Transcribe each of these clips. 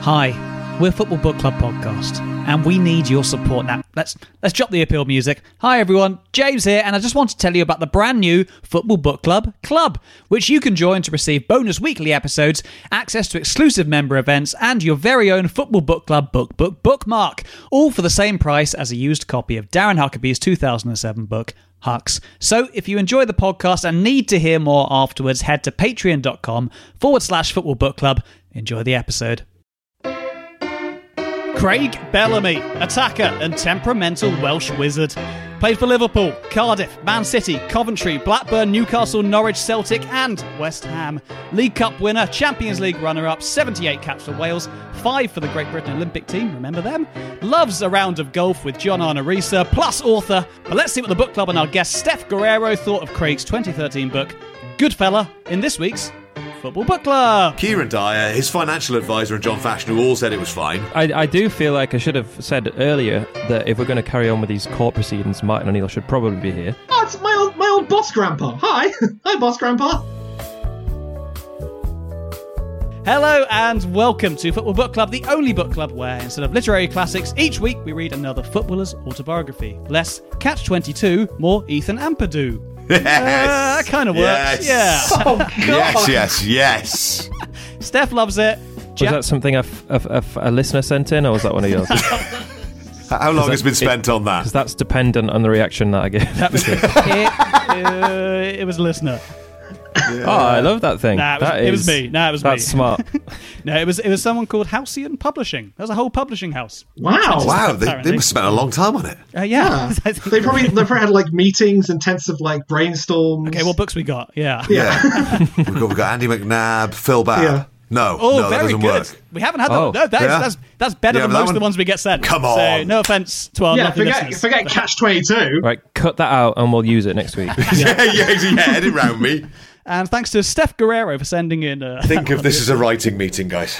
Hi, we're Football Book Club podcast, and we need your support. Now, let's drop the appeal music. Hi everyone, James here, and I just want to tell you about the brand new Football Book Club, which you can join to receive bonus weekly episodes, access to exclusive member events, and your very own Football Book Club bookmark, all for the same price as a used copy of Darren Huckabee's 2007 book, Hucks. So if you enjoy the podcast and need to hear more afterwards, head to patreon.com/footballbookclub. Enjoy the episode. Craig Bellamy, attacker and temperamental Welsh wizard. Played for Liverpool, Cardiff, Man City, Coventry, Blackburn, Newcastle, Norwich, Celtic and West Ham. League Cup winner, Champions League runner-up, 78 caps for Wales, 5 for the Great Britain Olympic team, remember them? Loves a round of golf with John Arne Riise, plus author. But let's see what the book club and our guest Steph Guerrero thought of Craig's 2013 book, Goodfella, in this week's Football Book Club. Kieran Dyer, his financial advisor, and John Fashanu all said it was fine. I do feel like I should have said earlier that if we're going to carry on with these court proceedings, Martin O'Neill should probably be here. Oh, it's my old boss, Grandpa. Hi. Hi, boss, Grandpa. Hello and welcome to Football Book Club, the only book club where, instead of literary classics, each week we read another footballer's autobiography. Less Catch-22, more Ethan Ampadu. Yes. That kind of works. Yes. Yeah. Oh, God. Yes. Steph loves it. Was that something a listener sent in, or was that one of yours? How long has been spent on that? Because that's dependent on the reaction that I give. That was it was a listener. Yeah. Oh, I love that thing. It was me. That's smart. No, it was someone called Halcyon Publishing. That was a whole publishing house. Wow. They must have spent a long time on it. Yeah. They probably had like meetings, intensive like brainstorms. Okay, what books we got? Yeah. We've got Andy McNabb, Phil Babb. Yeah. No, that doesn't work. We haven't had that. Oh. No, that's better than most of the ones we get sent. Come on. So, no offence to our lovely listeners. Yeah, forget Catch-22. Right, cut that out and we'll use it next week. Edit round me. And thanks to Steph Guerrero for sending in... Think of this as a writing meeting, guys.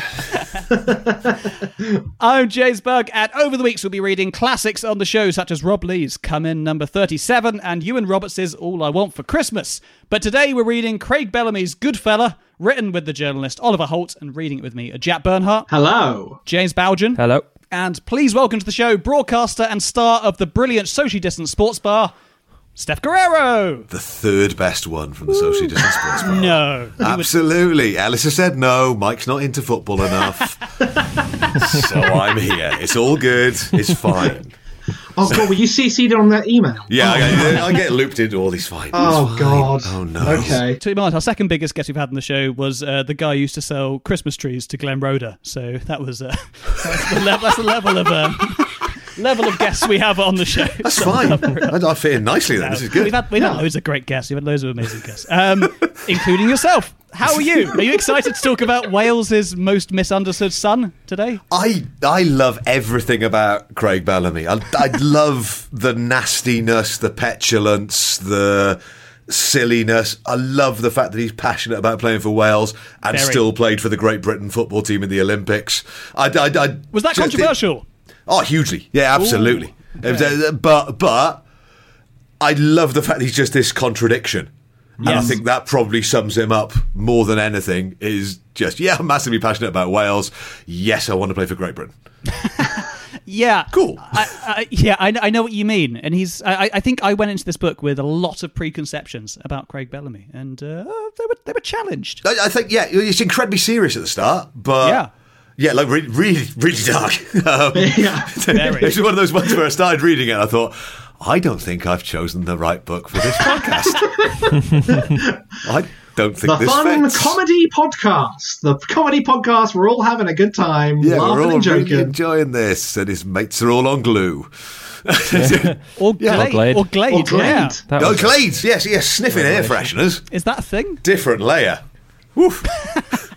I'm James Bug, and over the weeks we'll be reading classics on the show, such as Rob Lee's Come In number 37 and Ewan Roberts' All I Want for Christmas. But today we're reading Craig Bellamy's Goodfella, written with the journalist Oliver Holt, and reading it with me, Jack Bernhardt. Hello. James Balgen. Hello. And please welcome to the show, broadcaster and star of the brilliant Social Distance Sports Bar, Steph Guerrero! The third best one from the Social Distance Sports Bar. No. Absolutely. Ellis has said no, Mike's not into football enough. So I'm here. It's all good. It's fine. Oh, God, were you CC'd on that email? Yeah, I get looped into all these fights. Oh, God. Oh, no. Okay. To be honest, our second biggest guest we've had on the show was the guy who used to sell Christmas trees to Glen Rhoda. So that was that's the level of... level of guests we have on the show. That's fine. I fit in nicely then. This is good. We've had loads of great guests. We've had loads of amazing guests, including yourself. How are you? Are you excited to talk about Wales's most misunderstood son today? I love everything about Craig Bellamy. I love the nastiness, the petulance, the silliness. I love the fact that he's passionate about playing for Wales and still played for the Great Britain football team in the Olympics. Was that controversial? Oh, hugely. Yeah, absolutely. Ooh, okay. But I love the fact he's just this contradiction. Yes. And I think that probably sums him up more than anything, is just, I'm massively passionate about Wales. Yes, I want to play for Great Britain. Yeah. Cool. I know what you mean. And he's. I think I went into this book with a lot of preconceptions about Craig Bellamy, and they were challenged. I think, yeah, it's incredibly serious at the start, but... Yeah. Yeah, like really dark. Yeah, this is one of those ones where I started reading it and I thought, I don't think I've chosen the right book for this podcast. I don't think this fits. The fun comedy podcast. The comedy podcast, we're all having a good time, laughing and joking. Really enjoying this, and his mates are all on glue. Yeah. Or Glade. Oh, Glade, yes, sniffing air fresheners. Is that a thing? Different layer. Woof.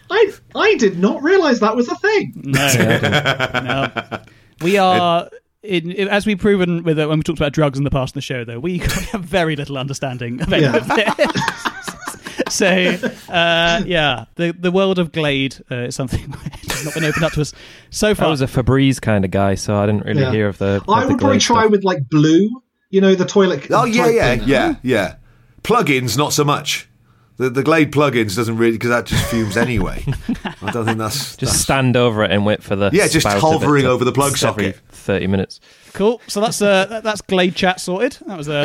I did not realise that was a thing. No. We are, as we've proven with when we talked about drugs in the past in the show, though, we have very little understanding of any of this. So, the world of Glade is something which has not been opened up to us so far. I was a Febreze kind of guy, so I didn't really hear of the I would probably try stuff. With, like, Blue, you know, the toilet. Oh, yeah. Plugins, not so much. The Glade plugins doesn't really, because that just fumes anyway. I don't think that's stand over it and wait for the just hovering over the plug socket. 30 minutes. Cool. So that's Glade chat sorted. That was the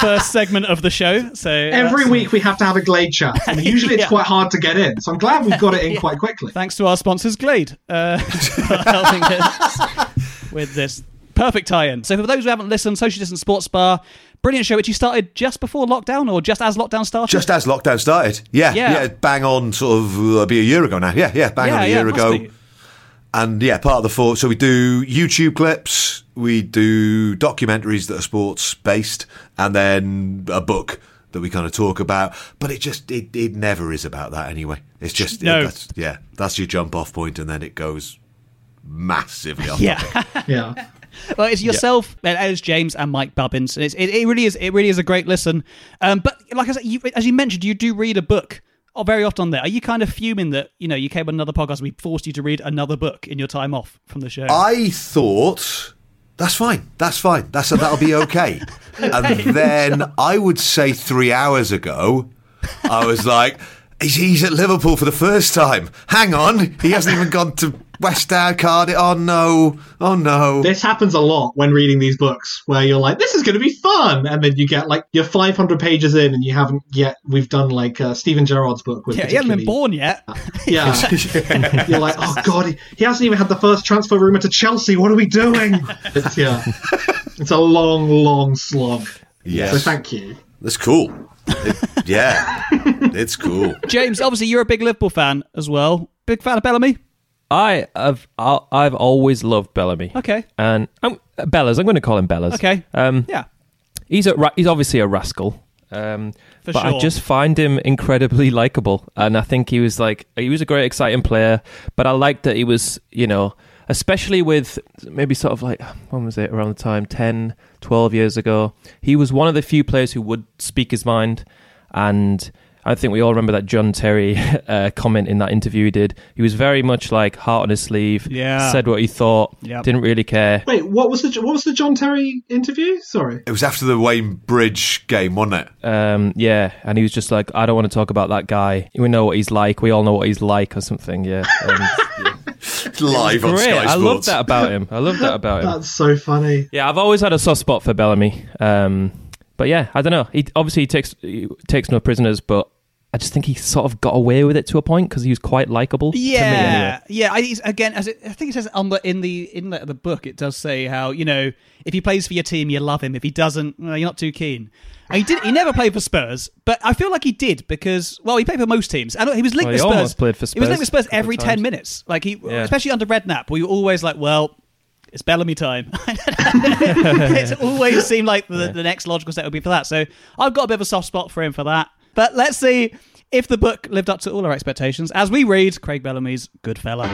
first segment of the show. So every week we have to have a Glade chat, and usually it's quite hard to get in. So I'm glad we've got it in quite quickly. Thanks to our sponsors, Glade, for helping us with this perfect tie-in. So for those who haven't listened, Social Distance Sports Bar. Brilliant show, which you started just before lockdown, or just as lockdown started? Just as lockdown started, yeah. Bang on, sort of, it'll be a year ago now. Yeah, bang on a year ago. And yeah, part of the four. So we do YouTube clips, we do documentaries that are sports-based, and then a book that we kind of talk about. But it just, it never is about that anyway. It's just, that's your jump-off point, and then it goes massively off topic. Yeah. Well, it's yourself, it's James and Mike Bubbins. And it really is a great listen. But like I said, as you mentioned, you do read a book very often on there. Are you kind of fuming that, you know, you came on another podcast and we forced you to read another book in your time off from the show? I thought, that's fine. That'll be okay. And then I would say 3 hours ago, I was like, he's at Liverpool for the first time. Hang on, he hasn't even gone to... West Ham, Cardiff. Oh no. This happens a lot when reading these books, where you're like, "This is going to be fun," and then you get like you're 500 pages in, and you haven't yet. We've done like Stephen Gerrard's book. He hasn't been born yet. Yeah. You're like, "Oh God, he hasn't even had the first transfer rumour to Chelsea. What are we doing?" It's a long slog. Yes. So thank you. That's cool. It's cool. James, obviously, you're a big Liverpool fan as well. Big fan of Bellamy. I've always loved Bellamy. Okay. And Bellas, I'm going to call him Bellas. Okay. He's obviously a rascal. I just find him incredibly likable, and I think he was a great, exciting player. But I liked that he was, you know, especially with maybe sort of like when was it around the time 10, 12 years ago, he was one of the few players who would speak his mind. And I think we all remember that John Terry comment in that interview he did. He was very much like heart on his sleeve. Yeah. Said what he thought. Yep. Didn't really care. Wait, what was the John Terry interview? Sorry, it was after the Wayne Bridge game, wasn't it? Yeah, and he was just like, I don't want to talk about that guy. We know what he's like. We all know what he's like, or something. Yeah. Live on Sky Sports. I love that about him. That's so funny. Yeah, I've always had a soft spot for Bellamy. But yeah, I don't know. He obviously takes no prisoners, but I just think he sort of got away with it to a point because he was quite likable. Yeah, to me anyway. Yeah. I think it says in the inlet of the book, it does say how, you know, if he plays for your team, you love him. If he doesn't, well, you're not too keen. And he never played for Spurs, but I feel like he did because, well, he played for most teams. And he was linked with Spurs. He almost played for Spurs. He was linked with Spurs every 10 minutes. Like especially under Redknapp, where you're always like, well, it's Bellamy time. It always seemed like the next logical step would be for that. So I've got a bit of a soft spot for him for that. But let's see if the book lived up to all our expectations as we read Craig Bellamy's Goodfella.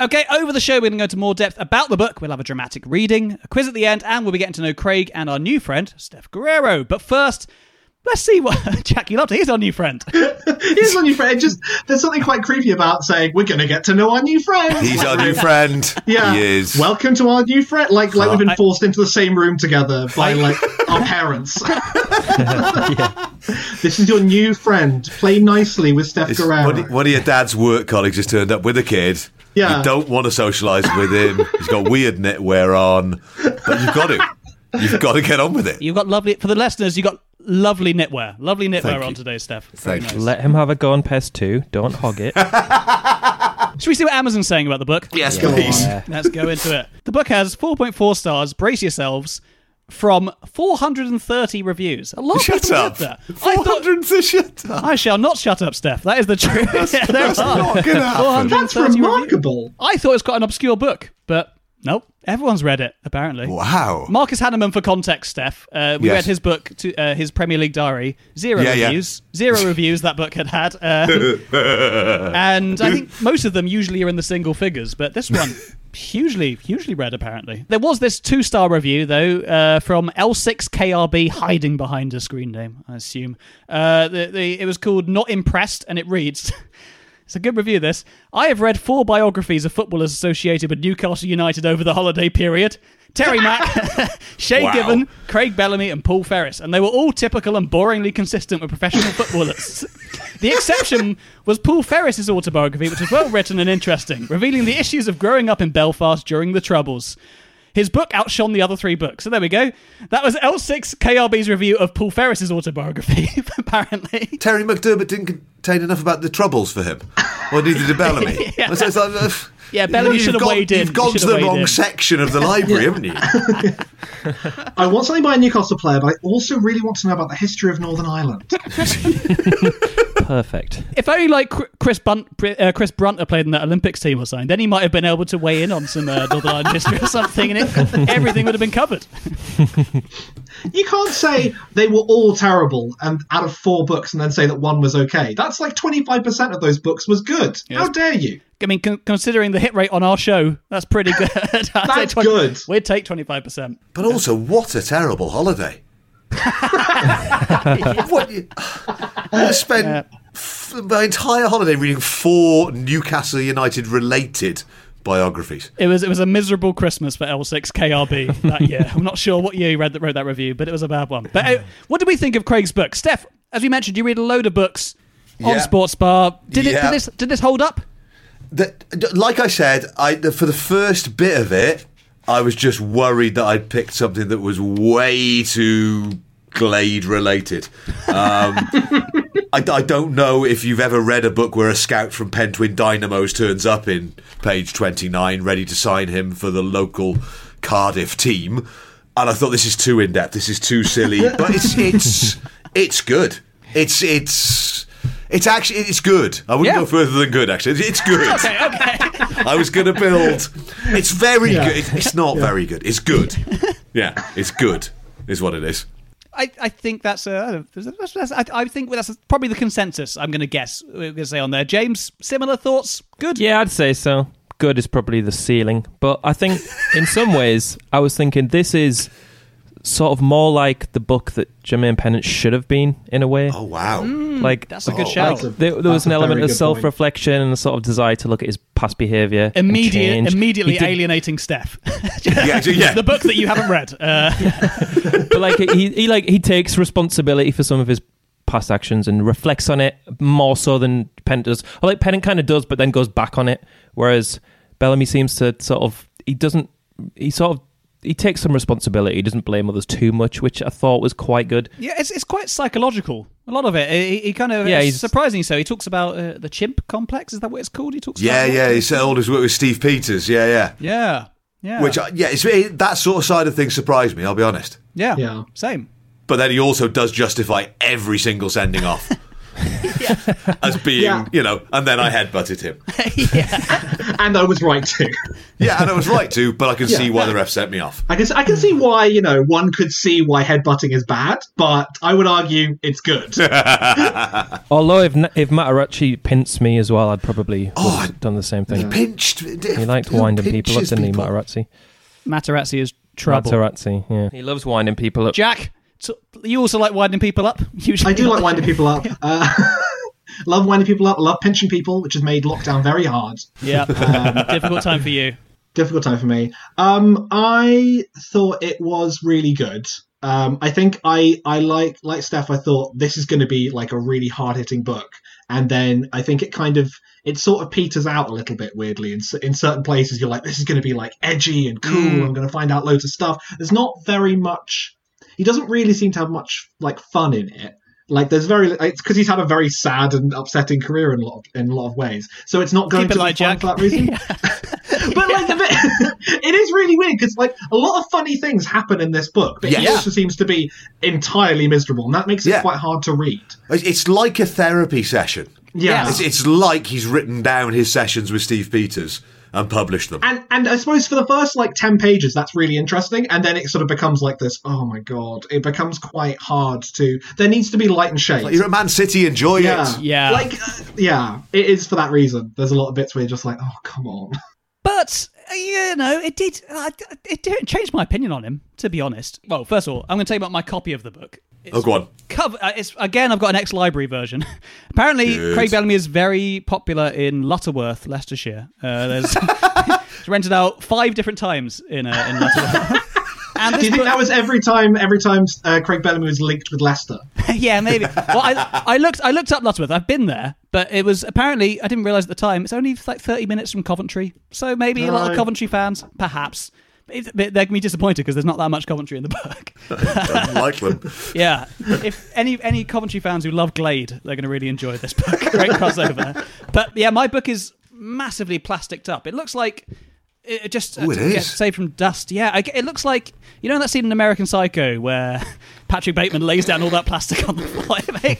Okay, over the show, we're going to go into more depth about the book. We'll have a dramatic reading, a quiz at the end, and we'll be getting to know Craig and our new friend, Steph Guerrero. But first... let's see what Jack you loved. Here's our new friend. Here's our new friend. Just there's something quite creepy about saying we're going to get to know our new friend. He's our new friend. Yeah, he is. Welcome to our new friend. Like we've been forced into the same room together by like our parents. This is your new friend. Play nicely with Steph Guerrero. One of your dad's work colleagues has turned up with a kid. Yeah. You don't want to socialise with him. He's got weird knitwear on. But you've got to. You've got to get on with it. You've got lovely... For the listeners, you've got lovely knitwear. Lovely knitwear on today, Steph. Thank you. Nice. Let him have a go on PES 2. Don't hog it. Should we see what Amazon's saying about the book? Yes, please. Let's go into it. The book has 4.4 stars. Brace yourselves. From 430 reviews. A lot of people did that. 430, shut up. I shall not shut up, Steph. That is the truth. That's not going to happen. That's remarkable. Reviews. I thought it was quite an obscure book, but nope. Everyone's read it, apparently. Wow. Marcus Hanneman, for context, Steph. We read his book, his Premier League diary. Zero reviews. Yeah. Zero reviews that book had. And I think most of them usually are in the single figures, but this one... hugely read, apparently. There was this 2-star review, though, from L6KRB, hiding behind a screen name, I assume. It was called Not Impressed, and it reads... It's a good review, this. I have read 4 biographies of footballers associated with Newcastle United over the holiday period. Terry Mack, Shea Given, Craig Bellamy, and Paul Ferris. And they were all typical and boringly consistent with professional footballers. The exception was Paul Ferris's autobiography, which is well written and interesting, revealing the issues of growing up in Belfast during the Troubles. His book outshone the other 3 books. So there we go. That was L6KRB's review of Paul Ferris's autobiography, apparently. Terry McDermott didn't contain enough about the Troubles for him. Or neither did Bellamy. Yeah. So it's like, Bellamy should have weighed in. You've gone to the wrong section of the library, haven't you? I want something by a Newcastle player, but I also really want to know about the history of Northern Ireland. Perfect. If only Chris Brunter played in that Olympics team or something, then he might have been able to weigh in on some Northern Ireland history or something, and everything would have been covered. You can't say they were all terrible and out of 4 books and then say that one was okay. That's like 25% of those books was good. Yes. How dare you? I mean, considering the hit rate on our show, that's pretty good. That's good. We'd take 25%. But also, what a terrible holiday. I spent my entire holiday reading 4 Newcastle United related biographies. It was a miserable Christmas for L6KRB that year. I'm not sure what year you wrote that review, but it was a bad one. But what did we think of Craig's book? Steph, as we mentioned, you read a load of books on Sports Bar. Did this hold up? Like I said, for the first bit of it, I was just worried that I'd picked something that was way too Glade related. I don't know if you've ever read a book where a scout from Pentwyn Dynamos turns up in page 29 ready to sign him for the local Cardiff team. And I thought, this is too in-depth, this is too silly. But it's good. It's actually, it's good. I wouldn't go further than good, actually. It's good. Okay. I was going to build. It's very good. It's not very good. It's good. Yeah, it's good is what it is. I think that's probably the consensus, I'm going to guess. We're going to say on there. James, similar thoughts? Good? Yeah, I'd say so. Good is probably the ceiling. But I think in some ways, I was thinking this is sort of more like the book that Jermaine Pennant should have been, in a way. Oh, wow. That's a good shout. There was an element of self-reflection and a sort of desire to look at his past behaviour. Immediately alienating Steph. The book that you haven't read. But he takes responsibility for some of his past actions and reflects on it more so than Pennant does. Well, Pennant kind of does, but then goes back on it. Whereas Bellamy seems to he takes some responsibility. He doesn't blame others too much, which I thought was quite good. Yeah, it's quite psychological. A lot of it. He kind of, it's surprisingly so. He talks about the chimp complex. Is that what it's called? He talks. Yeah. He said all his work with Steve Peters. Yeah. Which, that sort of side of things surprised me. I'll be honest. Yeah. Same. But then he also does justify every single sending off. As being, and then I headbutted him. And I was right too. But I can see why the ref set me off. I can see why, one could see why headbutting is bad, but I would argue it's good. Although if Matarazzi pinched me as well, I'd probably have done the same thing. He pinched. He liked winding people up, didn't he, Matarazzi? Matarazzi is trouble. Matarazzi, yeah. He loves winding people up. Jack! So you also like winding people up? Usually. I do like winding people up. Love winding people up. Love pinching people, which has made lockdown very hard. Yeah, difficult time for you. Difficult time for me. I thought it was really good. I think I like Steph, I thought this is going to be like a really hard-hitting book. And then I think it sort of peters out a little bit weirdly. In certain places, you're like, this is going to be like edgy and cool. I'm going to find out loads of stuff. There's not very much. He doesn't really seem to have much like fun in it. Like there's very, it's because he's had a very sad and upsetting career in a lot of ways. So it's not going to be fun for that reason. But like a bit, it is really weird because like a lot of funny things happen in this book, but it also seems to be entirely miserable, and that makes it quite hard to read. It's like a therapy session. Yeah, it's like he's written down his sessions with Steve Peters and published them. And I suppose for the first like 10 pages, that's really interesting, and then it sort of becomes like this. Oh my god, it becomes quite hard to. There needs to be light and shade. Like you're at Man City, enjoy it. Yeah, it is for that reason. There's a lot of bits where you're just like, oh come on. But you know, it didn't change my opinion on him, to be honest. Well, first of all, I'm going to tell you about my copy of the book. It's go on. Again, I've got an ex-library version. Apparently, good. Craig Bellamy is very popular in Lutterworth, Leicestershire. It's rented out 5 different times in Lutterworth. And do you think that was every time Craig Bellamy was linked with Leicester? Yeah, maybe. Well, I looked up Lutterworth. I've been there, but it was apparently, I didn't realise at the time, it's only like 30 minutes from Coventry. So maybe a lot of Coventry fans, perhaps. They can be disappointed because there's not that much Coventry in the book. I don't like them. Yeah. If any Coventry fans who love Glade, they're going to really enjoy this book. Great crossover. But yeah, my book is massively plasticked up. It looks like... It just saved from dust. Yeah, it looks like, you know that scene in American Psycho where Patrick Bateman lays down all that plastic on the floor.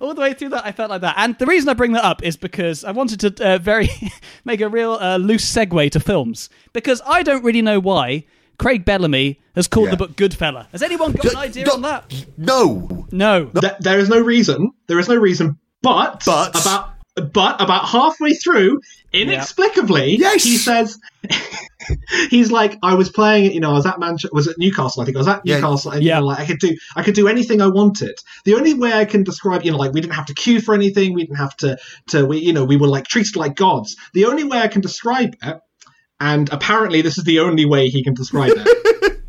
All the way through that, I felt like that. And the reason I bring that up is because I wanted to make a real loose segue to films, because I don't really know why Craig Bellamy has called the book Goodfella. Has anyone got an idea on that? No. There is no reason. But about. But about halfway through, inexplicably, he says, he's like, I was playing, I was at Newcastle, I think. I was at Newcastle, and I could do anything I wanted. The only way I can describe, we didn't have to queue for anything, we didn't have we were like treated like gods. The only way I can describe it, and apparently this is the only way he can describe it,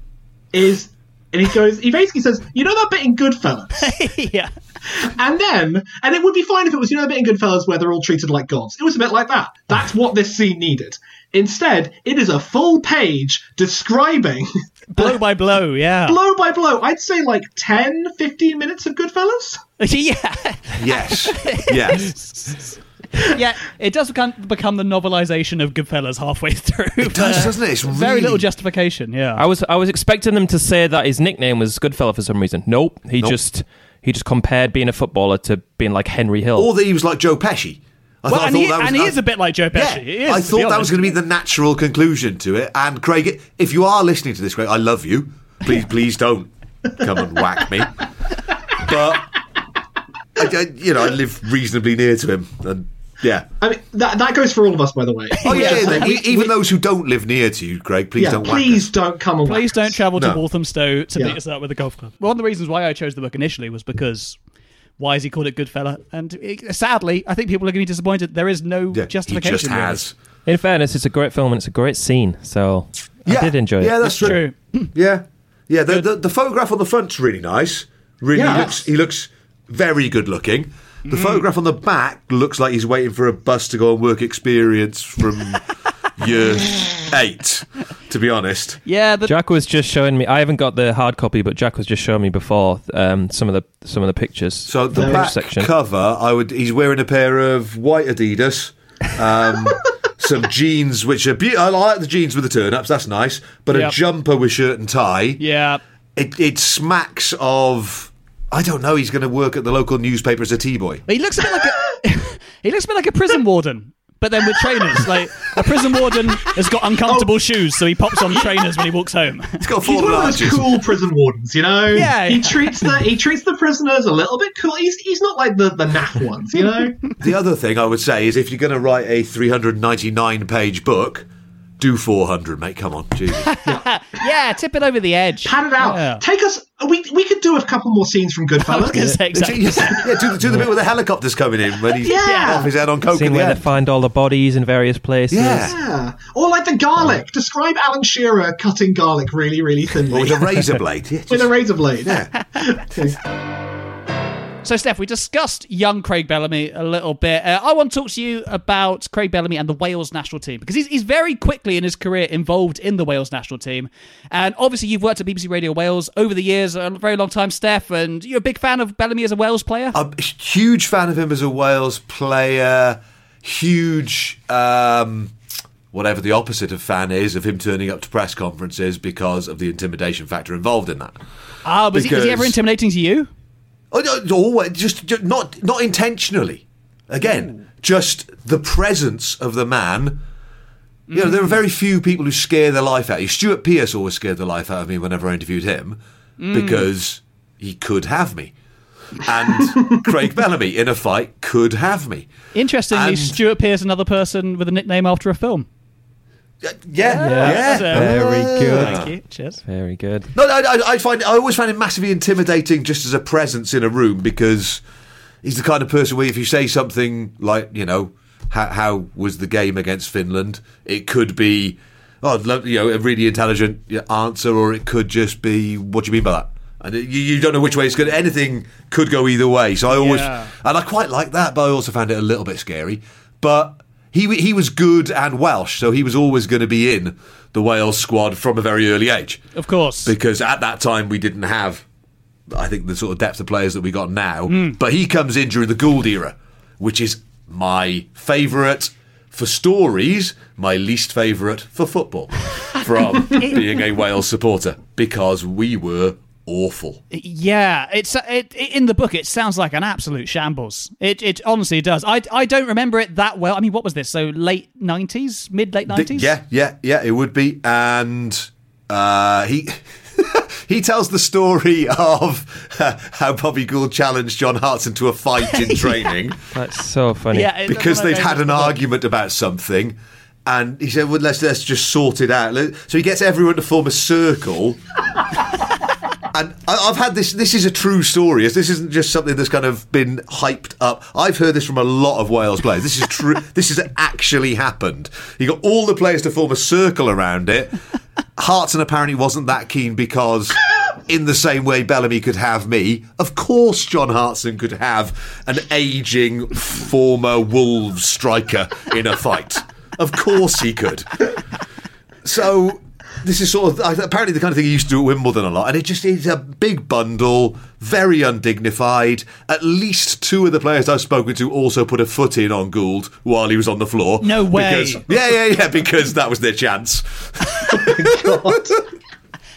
is, and he basically says, that bit in Goodfellas? Yeah. And it would be fine if it was, a bit in Goodfellas where they're all treated like gods. It was a bit like that. That's what this scene needed. Instead, it is a full page describing... Blow by blow, yeah. Blow by blow. I'd say like 10, 15 minutes of Goodfellas? Yeah. Yes. Yeah, it does become the novelisation of Goodfellas halfway through. It does, doesn't it? It's really... Very little justification, yeah. I was expecting them to say that his nickname was Goodfella for some reason. Nope. He just compared being a footballer to being like Henry Hill. Or that he was like Joe Pesci. He is a bit like Joe Pesci. Yeah, I thought that was going to be the natural conclusion to it. And Craig, if you are listening to this, Craig, I love you. Please don't come and whack me. But, I live reasonably near to him. And yeah. I mean, that goes for all of us, by the way. Oh, yeah. Even those who don't live near to you, Greg, please don't whack us. Please don't come and whack us. Please don't travel to Walthamstow to meet us up with a golf club. One of the reasons why I chose the book initially was because, why has he called it Goodfella? And sadly, I think people are going to be disappointed. There is no justification. He just has. In fairness, it's a great film and it's a great scene, so I did enjoy it. Yeah, that's true. Yeah. Yeah, the photograph on the front's really nice. He looks very good looking. The photograph on the back looks like he's waiting for a bus to go on work experience from year 8, to be honest. Yeah, Jack was just showing me. I haven't got the hard copy, but Jack was just showing me before some of the pictures. So the back cover, he's wearing a pair of white Adidas, some jeans which are beautiful. I like the jeans with the turn-ups. That's nice, but a jumper with shirt and tie. Yeah, it smacks of. I don't know. He's going to work at the local newspaper as a tea boy. He looks a bit like a prison warden, but then with trainers. Like a prison warden has got uncomfortable shoes, so he pops on trainers when he walks home. He's got one of those cool prison wardens, Yeah. He treats the prisoners a little bit cool. He's not like the naff ones, The other thing I would say is if you're going to write a 399-page book, Do 400, mate. Come on. Yeah, tip it over the edge. Pat it out. Yeah. Take us... We could do a couple more scenes from Goodfellas. Exactly. Yeah, do the bit where the helicopter's coming in when he's off his head on coke. See where they find all the bodies in various places. Yeah. Or like the garlic. Describe Alan Shearer cutting garlic really, really thinly. Or with a razor blade. Yeah, with a razor blade, yeah. So, Steph, we discussed young Craig Bellamy a little bit. I want to talk to you about Craig Bellamy and the Wales national team, because he's very quickly in his career involved in the Wales national team. And obviously, you've worked at BBC Radio Wales over the years, a very long time, Steph, and you're a big fan of Bellamy as a Wales player? I'm a huge fan of him as a Wales player. Huge, whatever the opposite of fan is, of him turning up to press conferences because of the intimidation factor involved in that. Was he ever intimidating to you? Oh, just not intentionally. Again, just the presence of the man. You know, there are very few people who scare the life out of you. Stuart Pearce always scared the life out of me whenever I interviewed him because he could have me. And Craig Bellamy in a fight could have me. Interestingly, Stuart Pearce, another person with a nickname after a film. Yeah. Very good. Thank you. Cheers. Very good. No, I always find him massively intimidating just as a presence in a room, because he's the kind of person where if you say something like, you know, how was the game against Finland? It could be, a really intelligent answer, or it could just be, what do you mean by that? And you don't know which way it's going. Anything could go either way. So I always, and I quite like that, but I also found it a little bit scary. But He was good and Welsh, so he was always going to be in the Wales squad from a very early age. Of course. Because at that time we didn't have, I think, the sort of depth of players that we got now. But he comes in during the Gould era, which is my favourite for stories, my least favourite for football, from being a Wales supporter, because we were awful. Yeah, it's in the book. It sounds like an absolute shambles. It honestly does. I don't remember it that well. I mean, what was this? So mid late 90s. Yeah. It would be. And he he tells the story of how Bobby Gould challenged John Hartson to a fight in training. That's so funny. Yeah, because they'd had an argument about something. And he said, well, let's just sort it out. So he gets everyone to form a circle. And I've had this. This is a true story. This isn't just something that's kind of been hyped up. I've heard this from a lot of Wales players. This is true. This has actually happened. He got all the players to form a circle around it. Hartson apparently wasn't that keen because, in the same way Bellamy could have me, of course John Hartson could have an ageing former Wolves striker in a fight. Of course he could. So this is sort of apparently the kind of thing he used to do at Wimbledon a lot, and it just is a big bundle, very undignified. At least two of the players I've spoken to also put a foot in on Gould while he was on the floor. No way. Because, because that was their chance. Oh my God.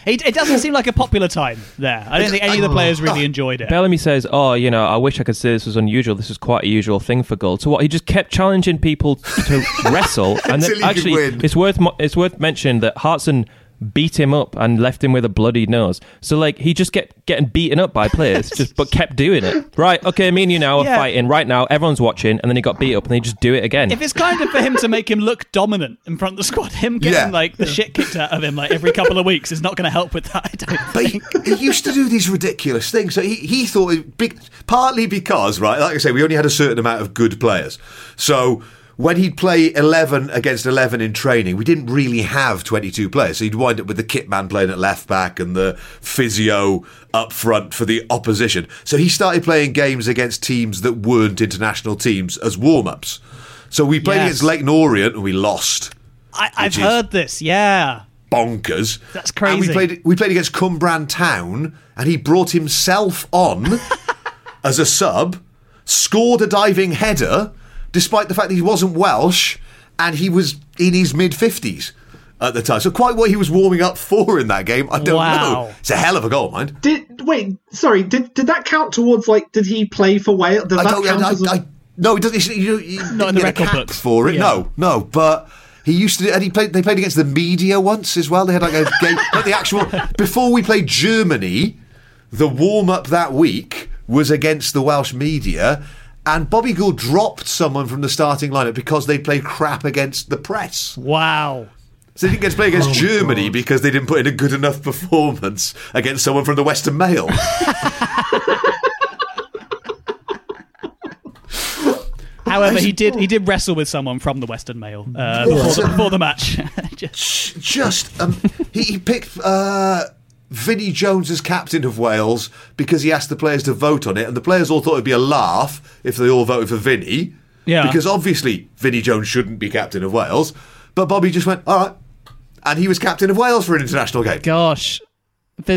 It doesn't seem like a popular time there. I don't think any of the players really enjoyed it. Bellamy says, I wish I could say this was unusual. This was quite a usual thing for Gould. So what, he just kept challenging people to wrestle. And then actually, it's worth mentioning that Hartson beat him up and left him with a bloody nose. So like he just kept getting beaten up by players, but kept doing it. Right, okay, me and you now are fighting right now, everyone's watching, and then he got beat up and they just do it again. If it's kind of for him to make him look dominant in front of the squad, him getting the shit kicked out of him like every couple of weeks is not going to help with that, I don't think. But he used to do these ridiculous things. So he thought it big, partly because, right, like I say, we only had a certain amount of good players. So when he'd play 11 against 11 in training, we didn't really have 22 players. So he'd wind up with the kit man playing at left back and the physio up front for the opposition. So he started playing games against teams that weren't international teams as warm-ups. So we played against Leighton Orient and we lost. I've heard this, bonkers. That's crazy. And we played against Cwmbran Town, and he brought himself on as a sub, scored a diving header, despite the fact that he wasn't Welsh and he was in his mid-50s at the time. So quite what he was warming up for in that game, I don't know. It's a hell of a goal, mind. Did that count towards, like, did he play for Wales? No, it doesn't. Not in the record books. For it, no, but he used to do, and they played against the media once as well. They had, like, a game, not the actual, before we played Germany, the warm-up that week was against the Welsh media. And Bobby Gould dropped someone from the starting lineup because they played crap against the press. Wow. So they didn't get to play against Germany because they didn't put in a good enough performance against someone from the Western Mail. However, he did wrestle with someone from the Western Mail before the match. He picked Vinnie Jones as captain of Wales because he asked the players to vote on it, and the players all thought it'd be a laugh if they all voted for Vinnie. Yeah. Because obviously Vinnie Jones shouldn't be captain of Wales, but Bobby just went, all right, and he was captain of Wales for an international game. Gosh, it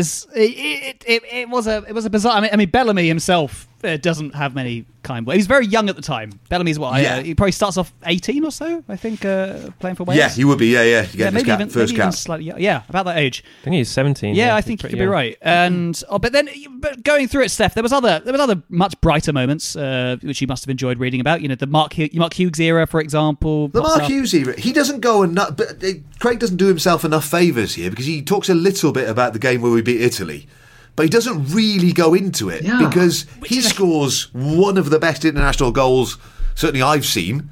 was a bizarre. I mean Bellamy himself doesn't have many kind words. He was very young at the time. Bellamy's he probably starts off 18 or so, I think, playing for Wales. Yeah, he would be. Yeah. Maybe even slightly. Yeah, about that age. I think he's 17. Yeah, I think you could be right. And but going through it, Steph, there was other much brighter moments which you must have enjoyed reading about. You know, the Mark Hughes era, for example. The Mark Hughes era. He doesn't go enough. But Craig doesn't do himself enough favours here because he talks a little bit about the game where we beat Italy. But he doesn't really go into it because he scores one of the best international goals, certainly I've seen,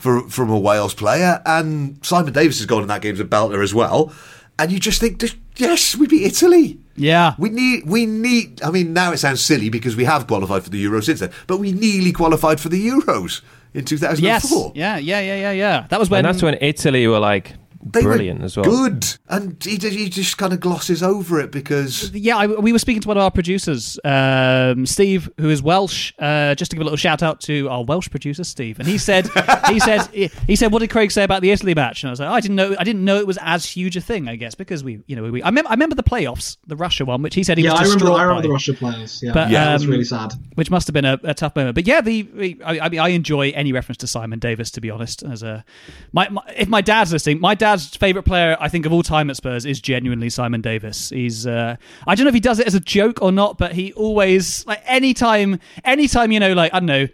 from a Wales player. And Simon Davies' goal in that game's a belter as well. And you just think, yes, we beat Italy. Yeah. We need. I mean, now it sounds silly because we have qualified for the Euros since then, but we nearly qualified for the Euros in 2004. Yes. Yeah. That was when. And that's when Italy were like. They brilliant as well. Good, and he just kind of glosses over it because we were speaking to one of our producers, Steve, who is Welsh. Just to give a little shout out to our Welsh producer Steve, and he said, "What did Craig say about the Italy match?" And I was like, oh, "I didn't know it was as huge a thing. I guess because I remember the playoffs, the Russia one, which he said he was distraught by. I remember the Russia players. Yeah, but, it was really sad. Which must have been a tough moment. But yeah, I enjoy any reference to Simon Davies, to be honest. As if my dad's listening, my dad. Favourite player, I think, of all time at Spurs is genuinely Simon Davies. He's I don't know if he does it as a joke or not, but he always, like, anytime I don't know,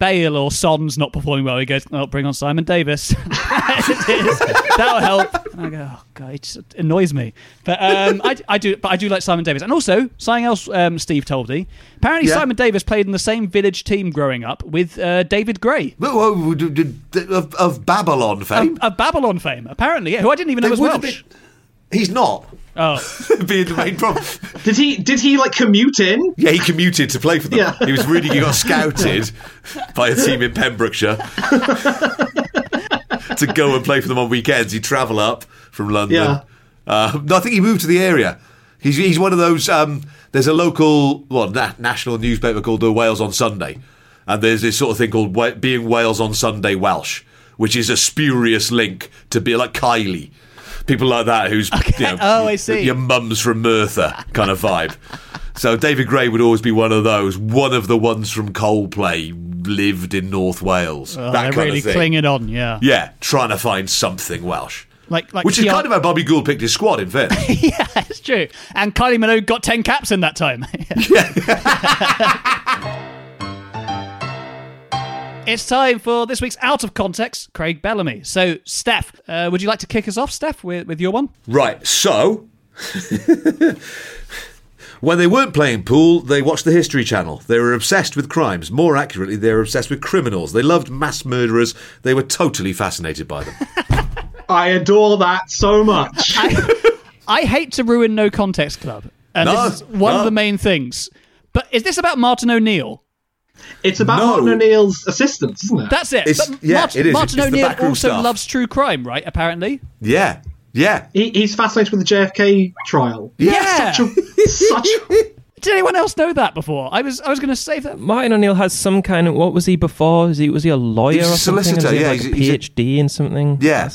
Bale or Son's not performing well, he goes, oh, bring on Simon Davies. That'll help. And I go, oh god, it just annoys me. But I do like Simon Davies. And also something else Steve told me. Apparently Simon Davies played in the same village team growing up with David Gray. Of Babylon fame. Of Babylon fame, apparently, who I didn't even know was Welsh. He's not. Oh, being the main problem. Did he like commute in? Yeah, he commuted to play for them. Yeah. He got scouted by a team in Pembrokeshire to go and play for them on weekends. He'd travel up from London. Yeah. I think he moved to the area. He's one of those. There's a local, national newspaper called The Wales on Sunday, and there's this sort of thing called Being Wales on Sunday Welsh, which is a spurious link to be like Kylie. People like that who's I see. Your mum's from Merthyr kind of vibe. So David Gray would always be one of those. One of the ones from Coldplay lived in North Wales. Oh, that kind really of thing. Clinging on, yeah. Yeah, trying to find something Welsh. Which is kind of how Bobby Gould picked his squad, in fairness. Yeah, it's true. And Kylie Minogue got 10 caps in that time. It's time for this week's Out of Context, Craig Bellamy. So, Steph, would you like to kick us off, Steph, with your one? Right, so, when they weren't playing pool, they watched the History Channel. They were obsessed with crimes. More accurately, they were obsessed with criminals. They loved mass murderers. They were totally fascinated by them. I adore that so much. I hate to ruin No Context Club. This is one of the main things. But is this about Martin O'Neill? It's about Martin O'Neill's assistants, isn't it? That's it. It is. Martin O'Neill also loves true crime, right, apparently? Yeah, yeah. He's fascinated with the JFK trial. Yeah. Did anyone else know that before? I was going to say that. Martin O'Neill has some kind of... What was he before? Was he a lawyer or something? Solicitor, yeah. Like a PhD in something? Yeah.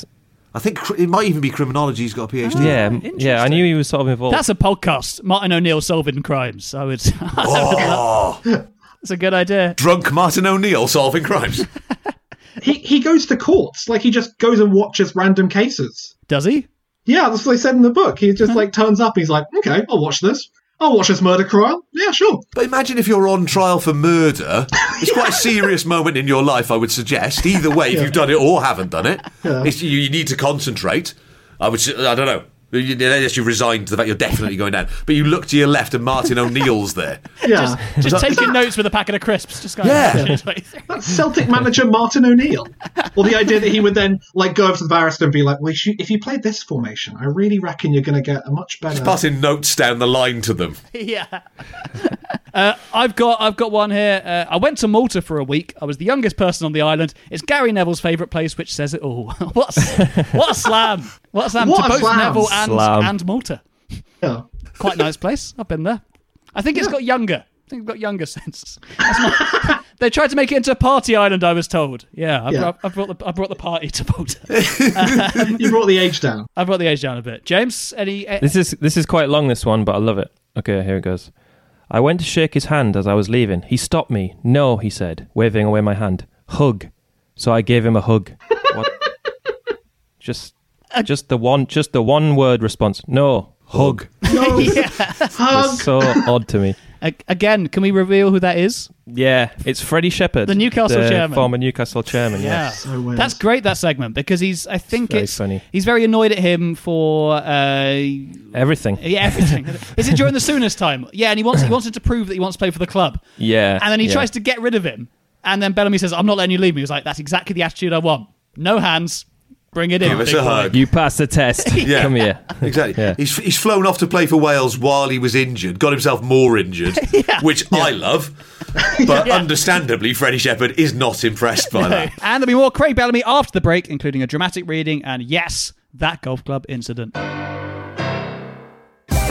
I think it might even be criminology. He's got a PhD. Yeah, I knew he was sort of involved. That's a podcast. Martin O'Neill solving crimes. I would love. That's a good idea. Drunk Martin O'Neill solving crimes. He goes to courts. Like, he just goes and watches random cases. Does he? Yeah, that's what they said in the book. He just, turns up. He's like, okay, I'll watch this. I'll watch this murder trial. Yeah, sure. But imagine if you're on trial for murder. It's quite a serious moment in your life, I would suggest. Either way, if you've done it or haven't done it, you need to concentrate. I don't know. You've resigned to the fact you're definitely going down. But you look to your left and Martin O'Neill's there. Yeah. Just taking notes with a packet of crisps. Just going, yeah. That's Celtic manager Martin O'Neill. Well, the idea that he would then like go up to the barrister and be like, well, if you played this formation, I really reckon you're going to get a much better... Just passing notes down the line to them. Yeah. I've got one here. I went to Malta for a week. I was the youngest person on the island. It's Gary Neville's favourite place, which says it all. What a slam. What a slam to both Neville and Malta. Yeah. Quite a nice place. I've been there. I think it's got younger. I think it's got younger since. They tried to make it into a party island, I was told. Yeah, I brought the party to Malta. You brought the age down. I brought the age down a bit. James, any... This is quite long, this one, but I love it. Okay, here it goes. I went to shake his hand as I was leaving. He stopped me. No, he said, waving away my hand. Hug. So I gave him a hug. What? Just the one word response. No. Hug. No. Yeah. Hug. That's so odd to me. Again, can we reveal who that is? Yeah, it's Freddie Shepherd, the Newcastle chairman, former Newcastle chairman. Yeah, so that's great, that segment, because I think it's very funny. He's very annoyed at him for everything. Yeah, everything. Is it during the soonest time? Yeah, and he wanted to prove that he wants to play for the club. Yeah, and then he tries to get rid of him, and then Bellamy says, "I'm not letting you leave me." He was like, "That's exactly the attitude I want. No hands." Bring it in. Give us a hug. You passed the test. Yeah. Come here. Exactly. Yeah. He's flown off to play for Wales while he was injured. Got himself more injured, which I love. But understandably, Freddie Shepherd is not impressed by that. And there'll be more Craig Bellamy after the break, including a dramatic reading and, yes, that golf club incident. From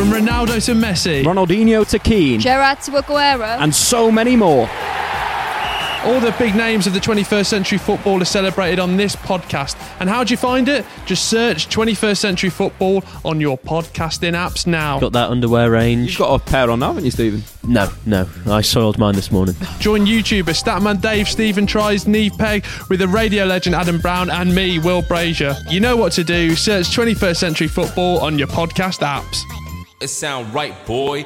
Ronaldo to Messi. Ronaldinho to Keane. Gerard to Aguero. And so many more. All the big names of the 21st century football are celebrated on this podcast. And how'd you find it? Just search 21st Century Football on your podcasting apps now. Got that underwear range. You've got a pair on, haven't you, Stephen? No. I soiled mine this morning. Join YouTuber Statman Dave, Stephen Tries, Neve Pegg, with the radio legend Adam Brown and me, Will Brazier. You know what to do. Search 21st Century Football on your podcast apps. It sound right, boy.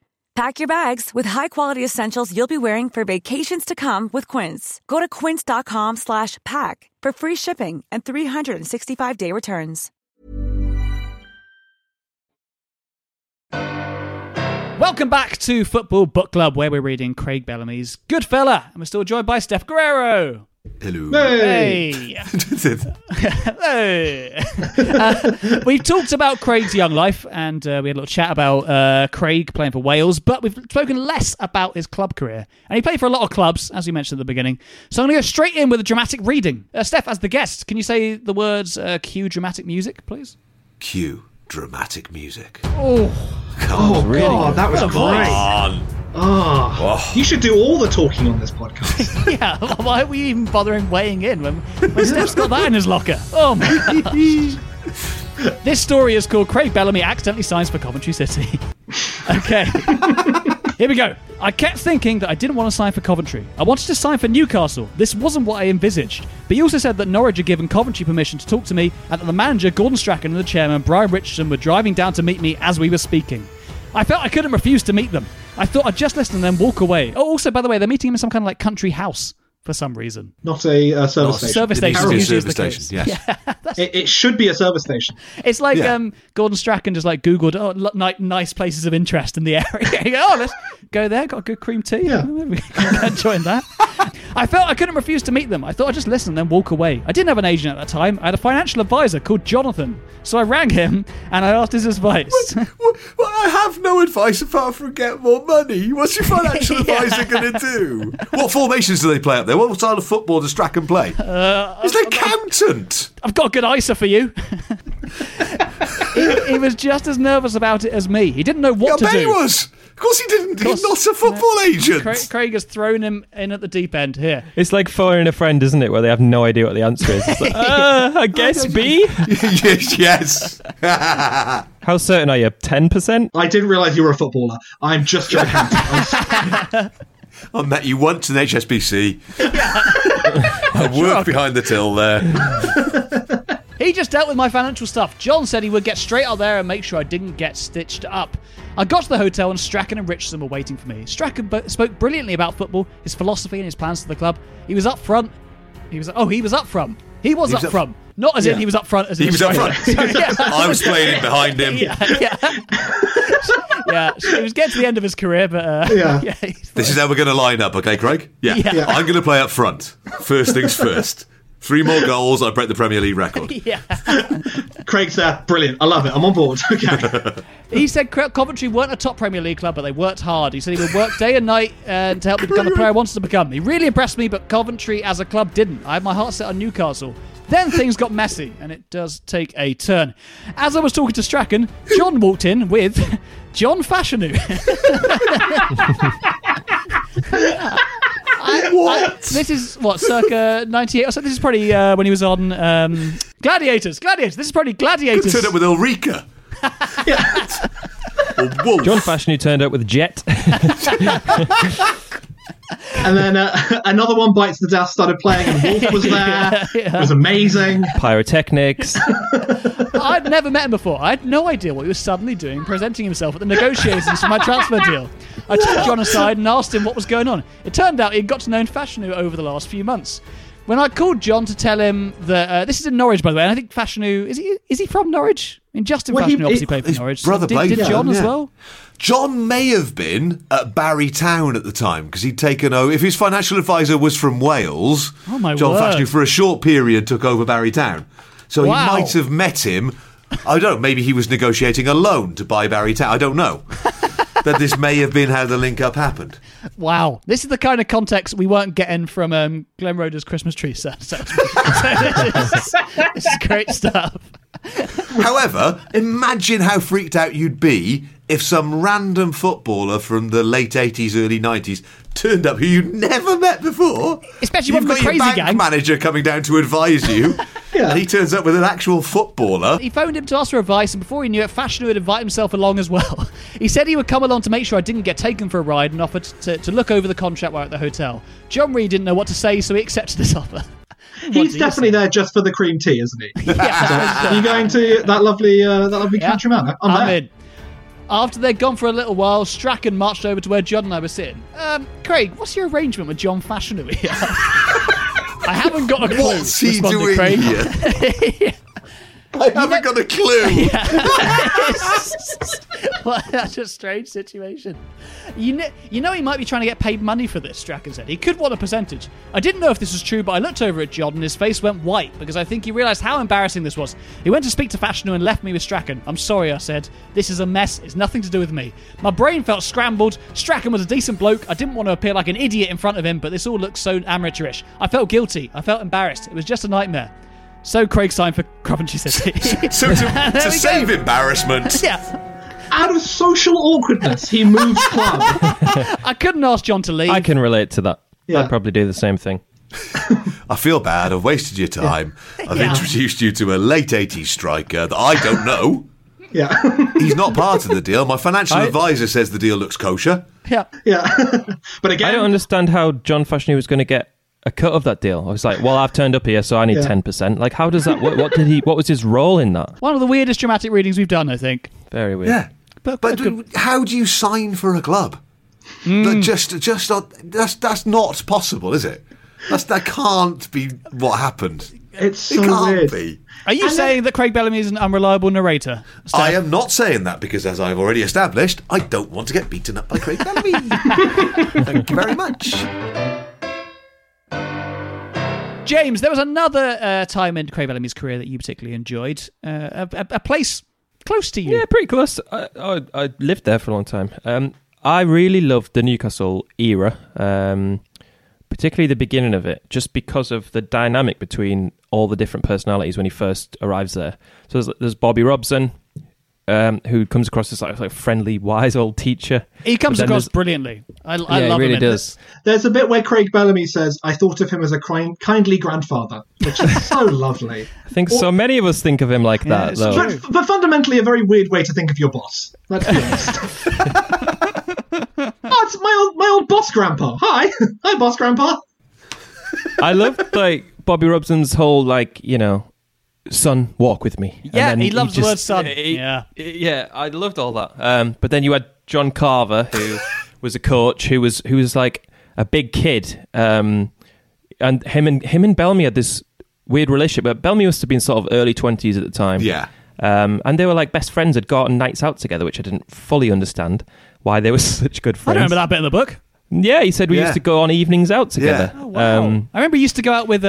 Pack your bags with high-quality essentials you'll be wearing for vacations to come with Quince. Go to quince.com/pack for free shipping and 365-day returns. Welcome back to Football Book Club, where we're reading Craig Bellamy's Goodfella, and we're still joined by Steph Guerrero. Hello. Hey. Hey. We've talked about Craig's young life, and we had a little chat about Craig playing for Wales, but we've spoken less about his club career. And he played for a lot of clubs, as we mentioned at the beginning. So I'm going to go straight in with a dramatic reading. Steph, as the guest, can you say the words cue dramatic music, please? Cue dramatic music. Oh, God, that was great. You should do all the talking on this podcast. Yeah, why are we even bothering weighing in when Steph's got that in his locker? Oh, my gosh. This story is called Craig Bellamy Accidentally Signs for Coventry City. Okay. Here we go. I kept thinking that I didn't want to sign for Coventry. I wanted to sign for Newcastle. This wasn't what I envisaged. But he also said that Norwich had given Coventry permission to talk to me and that the manager, Gordon Strachan, and the chairman, Brian Richardson, were driving down to meet me as we were speaking. I felt I couldn't refuse to meet them. I thought I'd just listen and then walk away. Oh, also, by the way, they're meeting him in some kind of like country house for some reason. Not a service station. Service station. It usually service is the case. Yes. Yeah, it should be a service station. It's like Gordon Strachan just like Googled nice places of interest in the area. Let's go there. Got a good cream tea. Yeah. We can join that. I felt I couldn't refuse to meet them. I thought I'd just listen and then walk away. I didn't have an agent at that time. I had a financial advisor called Jonathan. So I rang him and I asked his advice. Well, I have no advice apart from get more money. What's your financial advisor going to do? What formations do they play up there? What style of football does Strachan play? He's an accountant. I've got a good ISA for you. he was just as nervous about it as me. He didn't know what to do. He was. Of course he didn't. He's not a football agent. Craig has thrown him in at the deep end here. It's like firing a friend, isn't it, where they have no idea what the answer is. It's like, I guess B. Yes. How certain are you? 10%? I didn't realise you were a footballer. I'm just your accountant. I met you once in HSBC. I worked behind the till there. He just dealt with my financial stuff. John said he would get straight out there and make sure I didn't get stitched up. I got to the hotel and Strachan and Richardson were waiting for me. Strachan spoke brilliantly about football, his philosophy and his plans for the club. He was up front. He was up front. Not as in he was up front. As he was up front. Sorry, I was playing in behind him. Yeah, he was getting to the end of his career, but... this is how we're going to line up, okay, Craig? Yeah. I'm going to play up front. First things first. 3 more goals, I break the Premier League record. Craig's there, brilliant. I love it. I'm on board. Okay. He said Coventry weren't a top Premier League club, but they worked hard. He said he would work day and night to help me become the player I wanted to become. He really impressed me, but Coventry as a club didn't. I had my heart set on Newcastle. Then things got messy, and it does take a turn. As I was talking to Strachan, John walked in with John Fashanu. This is, circa 98 or so? This is probably when he was on Gladiators. This is probably Gladiators. He turned up with Ulrika. John Fashanu turned up with Jet. And then another one bites the dust started playing, and Wolf was there. It was amazing. Pyrotechnics. I'd never met him before. I had no idea what he was suddenly doing, presenting himself at the negotiations for my transfer deal. I took John aside and asked him what was going on. It turned out he'd got to know Fashanu over the last few months. When I called John to tell him that... this is in Norwich, by the way, and I think Fashanu... Is he from Norwich? I mean, Justin Fashanu obviously played for Norwich. Brother so did John as well? John may have been at Barry Town at the time, because he'd taken over... If his financial advisor was from Wales, John Fashanu, for a short period, took over Barry Town. So he might have met him. I don't know, maybe he was negotiating a loan to buy Barry Town. I don't know. That this may have been how the link-up happened. Wow. This is the kind of context we weren't getting from Glen Rhoda's Christmas tree set. This is great stuff. However, imagine how freaked out you'd be if some random footballer from the late 80s, early 90s turned up who you'd never met before. Especially when the crazy gang. You've got your bank manager coming down to advise you. And he turns up with an actual footballer. He phoned him to ask for advice, and before he knew it, Fashanu would invite himself along as well. He said he would come along to make sure I didn't get taken for a ride and offered to look over the contract while at the hotel. John Reed didn't know what to say, so he accepted this offer. He's definitely there just for the cream tea, isn't he? So, are you going to that lovely country man? I'm in. After they'd gone for a little while, Strachan marched over to where John and I were sitting. Craig, what's your arrangement with John Fashanu here? I haven't got a clue. What's he doing here? I haven't got a clue. Well, that's a strange situation. You know he might be trying to get paid money for this, Strachan said. He could want a percentage. I didn't know if this was true, but I looked over at John and his face went white because I think he realised how embarrassing this was. He went to speak to Fashanu and left me with Strachan. I'm sorry, I said. This is a mess. It's nothing to do with me. My brain felt scrambled. Strachan was a decent bloke. I didn't want to appear like an idiot in front of him, but this all looked so amateurish. I felt guilty. I felt embarrassed. It was just a nightmare. So Craig signed for Coventry City. So to save embarrassment. out of social awkwardness, he moves club. I couldn't ask John to leave. I can relate to that. Yeah. I'd probably do the same thing. I feel bad. I've wasted your time. I've introduced you to a late 80s striker that I don't know. Yeah. He's not part of the deal. My financial advisor says the deal looks kosher. Yeah. Yeah. But again, I don't understand how John Fashanu was going to get a cut of that deal. I was like, well, I've turned up here, so I need 10%. Like, how does that work? What was his role in that? One of the weirdest dramatic readings we've done, I think. Very weird. Yeah. But how do you sign for a club? Like, just not, that's not possible, is it? That can't be what happened. It's so weird. Be. Are you saying that Craig Bellamy is an unreliable narrator, Steph? I am not saying that because, as I've already established, I don't want to get beaten up by Craig Bellamy. Thank you very much. James, there was another time in Craig Bellamy's career that you particularly enjoyed. A place close to you. Yeah, pretty close. I lived there for a long time. I really loved the Newcastle era. Particularly the beginning of it, just because of the dynamic between all the different personalities when he first arrives there. So there's Bobby Robson, who comes across as like a friendly, wise old teacher. He comes across brilliantly. I love him. He really does. There's a bit where Craig Bellamy says, I thought of him as a kindly grandfather, which is so lovely. I think so many of us think of him like that, though. But fundamentally a very weird way to think of your boss. Let's be honest. Oh, it's my old boss grandpa. Hi boss grandpa. I loved like Bobby Robson's whole son, walk with me. Yeah, he loves the word son. Yeah, I loved all that. But then you had John Carver, who was a coach, who was like a big kid. And him and Bellamy had this weird relationship. But Bellamy must have been sort of early 20s at the time. Yeah. And they were like best friends, had gotten nights out together, which I didn't fully understand why they were such good friends. I remember that bit in the book. Yeah, he said we used to go on evenings out together. Yeah. Oh, wow. I remember he used to go out with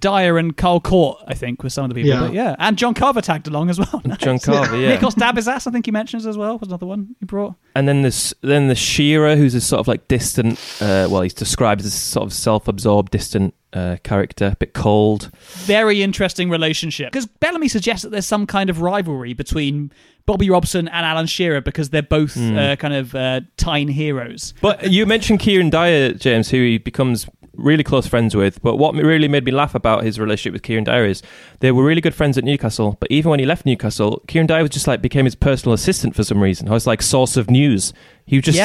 Dyer and Carl Court, I think, with some of the people. Yeah. But, and John Carver tagged along as well. Nice. John Carver, yeah. Nikos Dabizas, I think he mentions as well, was another one he brought. And then the Shearer, who's this sort of like distant, he's described as this sort of self-absorbed, distant character, a bit cold. Very interesting relationship. Because Bellamy suggests that there's some kind of rivalry between Bobby Robson and Alan Shearer because they're both kind of Tyne heroes. But you mentioned Kieran Dyer, James, who he becomes really close friends with. But what really made me laugh about his relationship with Kieran Dyer is they were really good friends at Newcastle. But even when he left Newcastle, Kieran Dyer was just like became his personal assistant for some reason. I was like source of news. He just,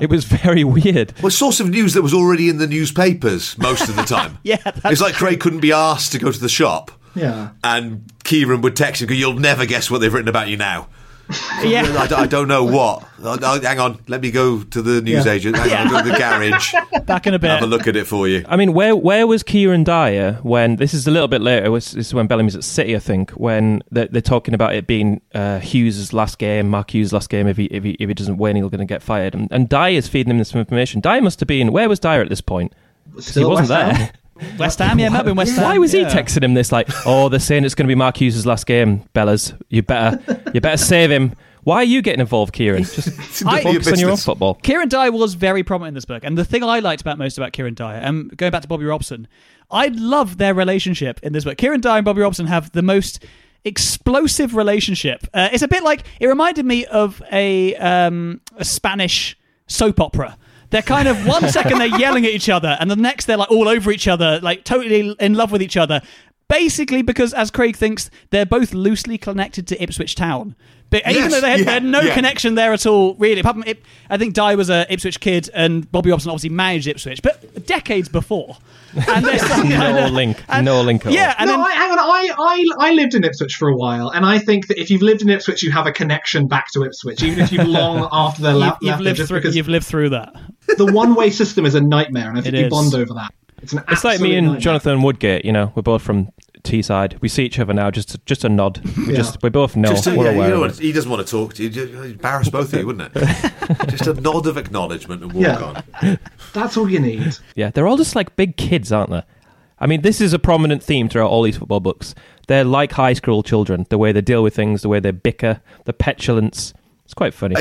it was very weird. Well, source of news that was already in the newspapers most of the time. It's like Craig couldn't be asked to go to the shop. Yeah. And Kieran would text him, go, you'll never guess what they've written about you now. Yeah. I don't know what. Hang on, let me go to the newsagent. Hang on, I'll go to the garage. Back in a bit. Have a look at it for you. I mean, where was Kieran Dyer when, this is a little bit later, this is when Bellamy's at City, I think, when they're talking about it being Mark Hughes' last game, if he doesn't win, he's going to get fired. And Dyer's feeding him this information. Dyer must have been, where was Dyer at this point? He wasn't there. West Ham, yeah, might have been West Ham. Why was he texting him this? Like, they're saying it's going to be Mark Hughes' last game, Bellas. You better save him. Why are you getting involved, Kieran? Just focus on your own football. Kieran Dyer was very prominent in this book, and the thing I liked most about Kieran Dyer, going back to Bobby Robson, I love their relationship in this book. Kieran Dyer and Bobby Robson have the most explosive relationship. It's a bit like it reminded me of a Spanish soap opera. They're kind of, one second they're yelling at each other and the next they're like all over each other, like totally in love with each other. Basically because, as Craig thinks, they're both loosely connected to Ipswich Town. But even though they had no connection there at all, really. Apart from I think Dyer was an Ipswich kid and Bobby Robson obviously managed Ipswich, but decades before. And no link at all. Yeah, I lived in Ipswich for a while, and I think that if you've lived in Ipswich, you have a connection back to Ipswich, even if you've long after their you've lived through that. The one-way system is a nightmare, and I think you bond over that. It's like me and Jonathan Woodgate, we're both from Teesside. We see each other now, just a nod. We both know. He doesn't want to talk to you. Just embarrass both of you, wouldn't it? Just a nod of acknowledgement and walk on. That's all you need. Yeah, they're all just like big kids, aren't they? I mean, this is a prominent theme throughout all these football books. They're like high school children, the way they deal with things, the way they bicker, the petulance. It's quite funny.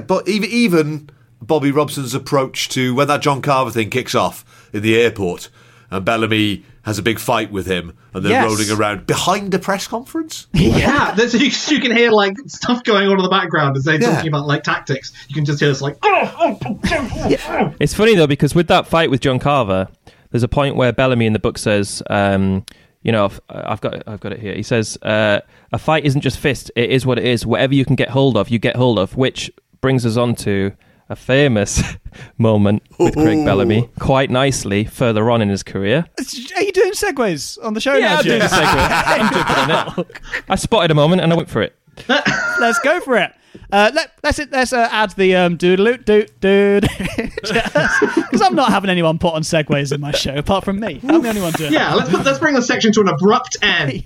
But even Bobby Robson's approach to when that John Carver thing kicks off in the airport and Bellamy has a big fight with him, and they're rolling around behind a press conference. Yeah, you can hear like stuff going on in the background as they're talking about like tactics. You can just hear this like... It's funny though, because with that fight with John Carver, there's a point where Bellamy in the book says... you know, I've got it here. He says, a fight isn't just fist. It is what it is. Whatever you can get hold of, you get hold of, which brings us on to a famous moment with Craig Bellamy quite nicely further on in his career. Are you doing segues on the show now? Yeah, I'm doing a segue. I'm jumping on it. I spotted a moment and I went for it. Let's go for it. Let's add the doodle-doot-doot because I'm not having anyone put on segues in my show apart from me. I'm the only one doing it. Let's bring the section to an abrupt end.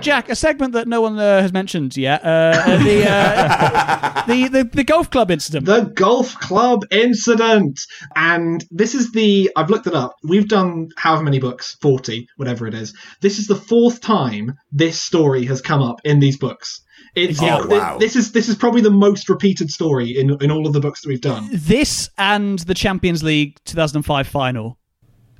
Jack, a segment that no one has mentioned yet, the golf club incident. The golf club incident. And this is I've looked it up. We've done however many books, 40, whatever it is. This is the fourth time this story has come up in these books. This is probably the most repeated story in all of the books that we've done. This and the Champions League 2005 final.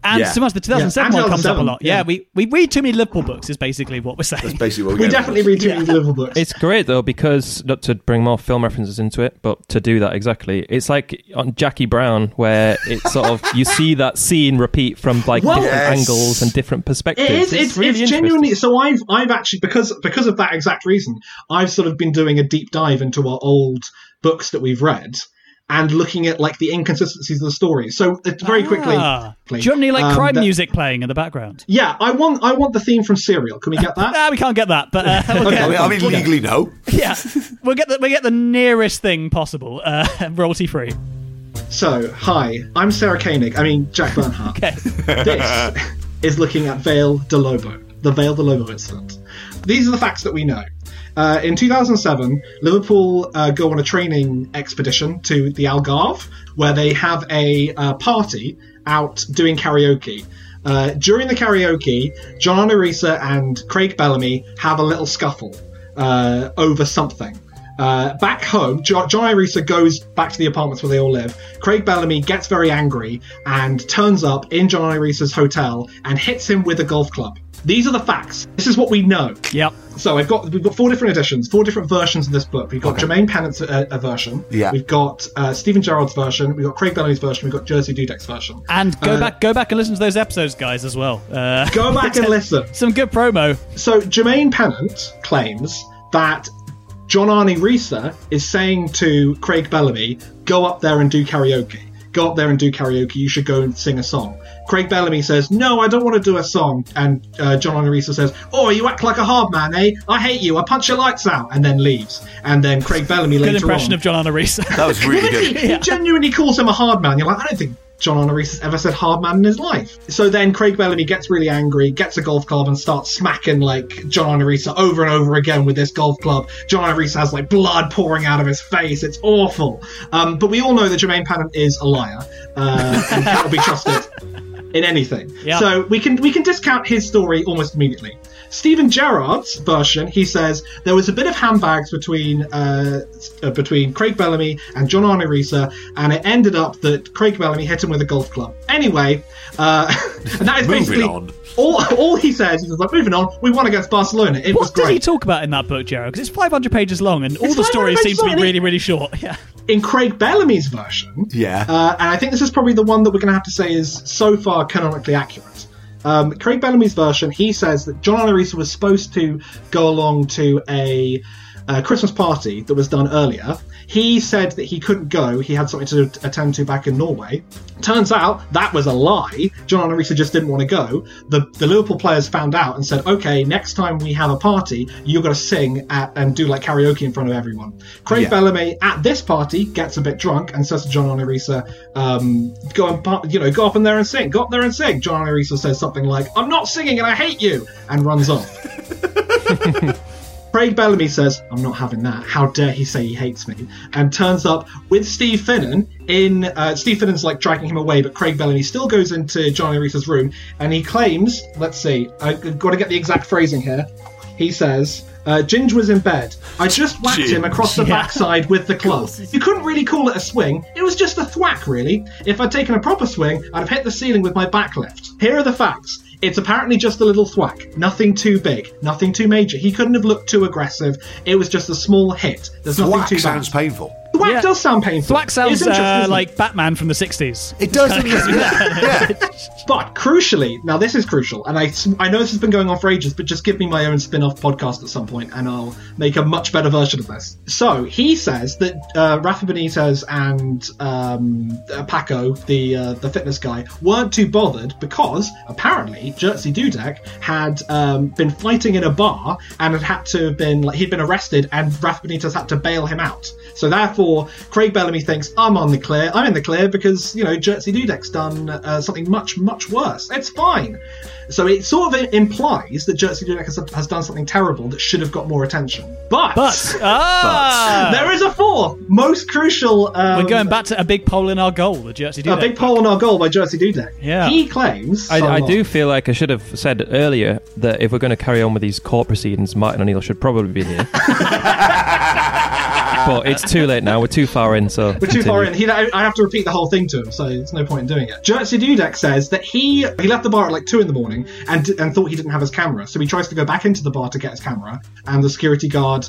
And so much the 2007 one comes up a lot. Yeah, we read too many Liverpool books is basically what we're saying. That's basically what we definitely read too many Liverpool books. It's great though, because not to bring more film references into it, but to do that exactly, it's like on Jackie Brown where it's sort of you see that scene repeat from like different angles and different perspectives. It is. It's really genuinely. So I've actually because of that exact reason, I've sort of been doing a deep dive into our old books that we've read. And looking at like the inconsistencies of the story. So very quickly. Do you want any like crime music playing in the background? Yeah, I want the theme from Serial. Can we get that? We can't get that. But legally no. Yeah, we'll get the nearest thing possible, royalty free. So hi, I'm Sarah Koenig. I mean Jack Bernhardt. Okay. This is looking at Vale de Lobo, the Vale de Lobo incident. These are the facts that we know. In 2007, Liverpool go on a training expedition to the Algarve, where they have a party out doing karaoke. During the karaoke, John Arne Riise and Craig Bellamy have a little scuffle over something. Back home, John Arne Riise goes back to the apartments where they all live. Craig Bellamy gets very angry and turns up in John Arne Riise's hotel and hits him with a golf club. These are the facts. This is what we know. Yep. So we've got four different editions, four different versions of this book. We've got Jermaine Pennant's version. Yeah. We've got Stephen Gerrard's version. We've got Craig Bellamy's version. We've got Jerzy Dudek's version. And go back and listen to those episodes, guys, as well. Go back and listen. Some good promo. So Jermaine Pennant claims that John Arne Riise is saying to Craig Bellamy, "Go up there and do karaoke. Go up there and do karaoke. You should go and sing a song." Craig Bellamy says, "No, I don't want to do a song." And John Arne Riise says, "Oh, you act like a hard man, eh? I hate you. I punch your lights out." And then leaves. And then Craig Bellamy later on... Good impression of John Arne Riise. That was really good. He genuinely calls him a hard man. You're like, I don't think John Arne Riise has ever said hard man in his life. So then Craig Bellamy gets really angry, gets a golf club and starts smacking like John Arne Riise over and over again with this golf club. John Arne Riise has like blood pouring out of his face. It's awful. But we all know that Jermaine Pennant is a liar and cannot be trusted. In anything. Yep. So we can discount his story almost immediately. Stephen Gerrard's version, he says, there was a bit of handbags between Craig Bellamy and John Arne Riise, and it ended up that Craig Bellamy hit him with a golf club. Anyway, and that is basically all he says. He's like, moving on, we won against Barcelona. It was great. What did he talk about in that book, Gerrard? Because it's 500 pages long, and all the story seems to be really, really short. Yeah. In Craig Bellamy's version, and I think this is probably the one that we're going to have to say is so far canonically accurate. Craig Bellamy's version, he says that John Arne Riise was supposed to go along to a Christmas party that was done earlier. He said that he couldn't go. He had something to attend to back in Norway. Turns out that was a lie. John Arne Riise just didn't want to go. The Liverpool players found out and said, okay, next time we have a party, you've got to sing and do like karaoke in front of everyone. Craig Bellamy at this party gets a bit drunk and says to John Arne Riise, go up there and sing. John Arne Riise says something like, I'm not singing and I hate you, and runs off. Craig Bellamy says, I'm not having that. How dare he say he hates me? And turns up with Steve Finnan. Steve Finnan's like dragging him away, but Craig Bellamy still goes into John Arne Riise's room and he claims, I've got to get the exact phrasing here. He says, Ginge was in bed. I just whacked him across the backside with the club. You couldn't really call it a swing. It was just a thwack, really. If I'd taken a proper swing, I'd have hit the ceiling with my back left. Here are the facts. It's apparently just a little thwack. Nothing too big. Nothing too major. He couldn't have looked too aggressive. It was just a small hit. There's nothing too bad. Sounds painful. Thwack does sound painful. Thwack sounds like Batman from the 60s. It does. But crucially, now this is crucial, and I know this has been going on for ages, but just give me my own spin-off podcast at some point and I'll make a much better version of this. So he says that Rafa Benitez and Paco, the fitness guy, weren't too bothered because apparently Jerzy Dudek had been fighting in a bar and had to have been, like, he'd been arrested and Rafa Benitez had to bail him out. So therefore, Craig Bellamy thinks, I'm in the clear because, you know, Jerzy Dudek's done something much, much worse. It's fine. So it sort of implies that Jerzy Dudek has done something terrible that should have got more attention. But there is a fourth, most crucial... we're going back to a big poll in our goal, the Jerzy Dudek. A big poll in our goal by Jerzy Dudek. Yeah. He claims... I do feel like I should have said earlier that if we're going to carry on with these court proceedings, Martin O'Neill should probably be here. But it's too late now. We're too far in, so... I have to repeat the whole thing to him, so there's no point in doing it. Jerzy Dudek says that he left the bar at like 2 in the morning and thought he didn't have his camera, so he tries to go back into the bar to get his camera, and the security guard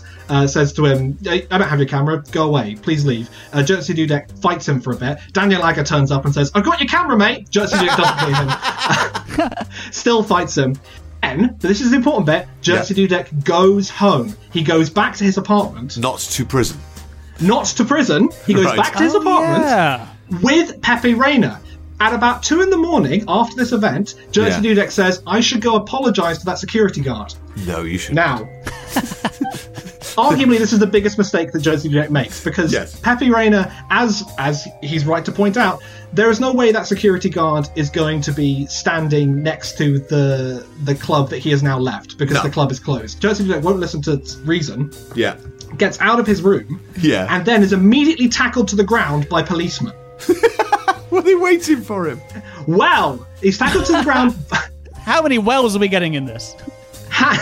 says to him, I don't have your camera, go away, please leave. Jerzy Dudek fights him for a bit. Daniel Agger turns up and says, I've got your camera, mate! Jerzy Dudek doesn't believe him. Still fights him. But this is the important bit, Jerzy Dudek goes home. He goes back to his apartment. Not to prison. He goes back to his apartment with Pepe Reina. At about 2 in the morning, after this event, Jerzy Dudek says, I should go apologise to that security guard. No, you shouldn't. Now, arguably this is the biggest mistake that Jerzy Dudek makes, because Pepe Reina, as he's right to point out, there is no way that security guard is going to be standing next to the club that he has now left, because the club is closed. Jerzy Dudek won't listen to reason. Yeah. Gets out of his room. Yeah. And then is immediately tackled to the ground by policemen. Were they waiting for him? Well, he's tackled to the ground. How many wells are we getting in this?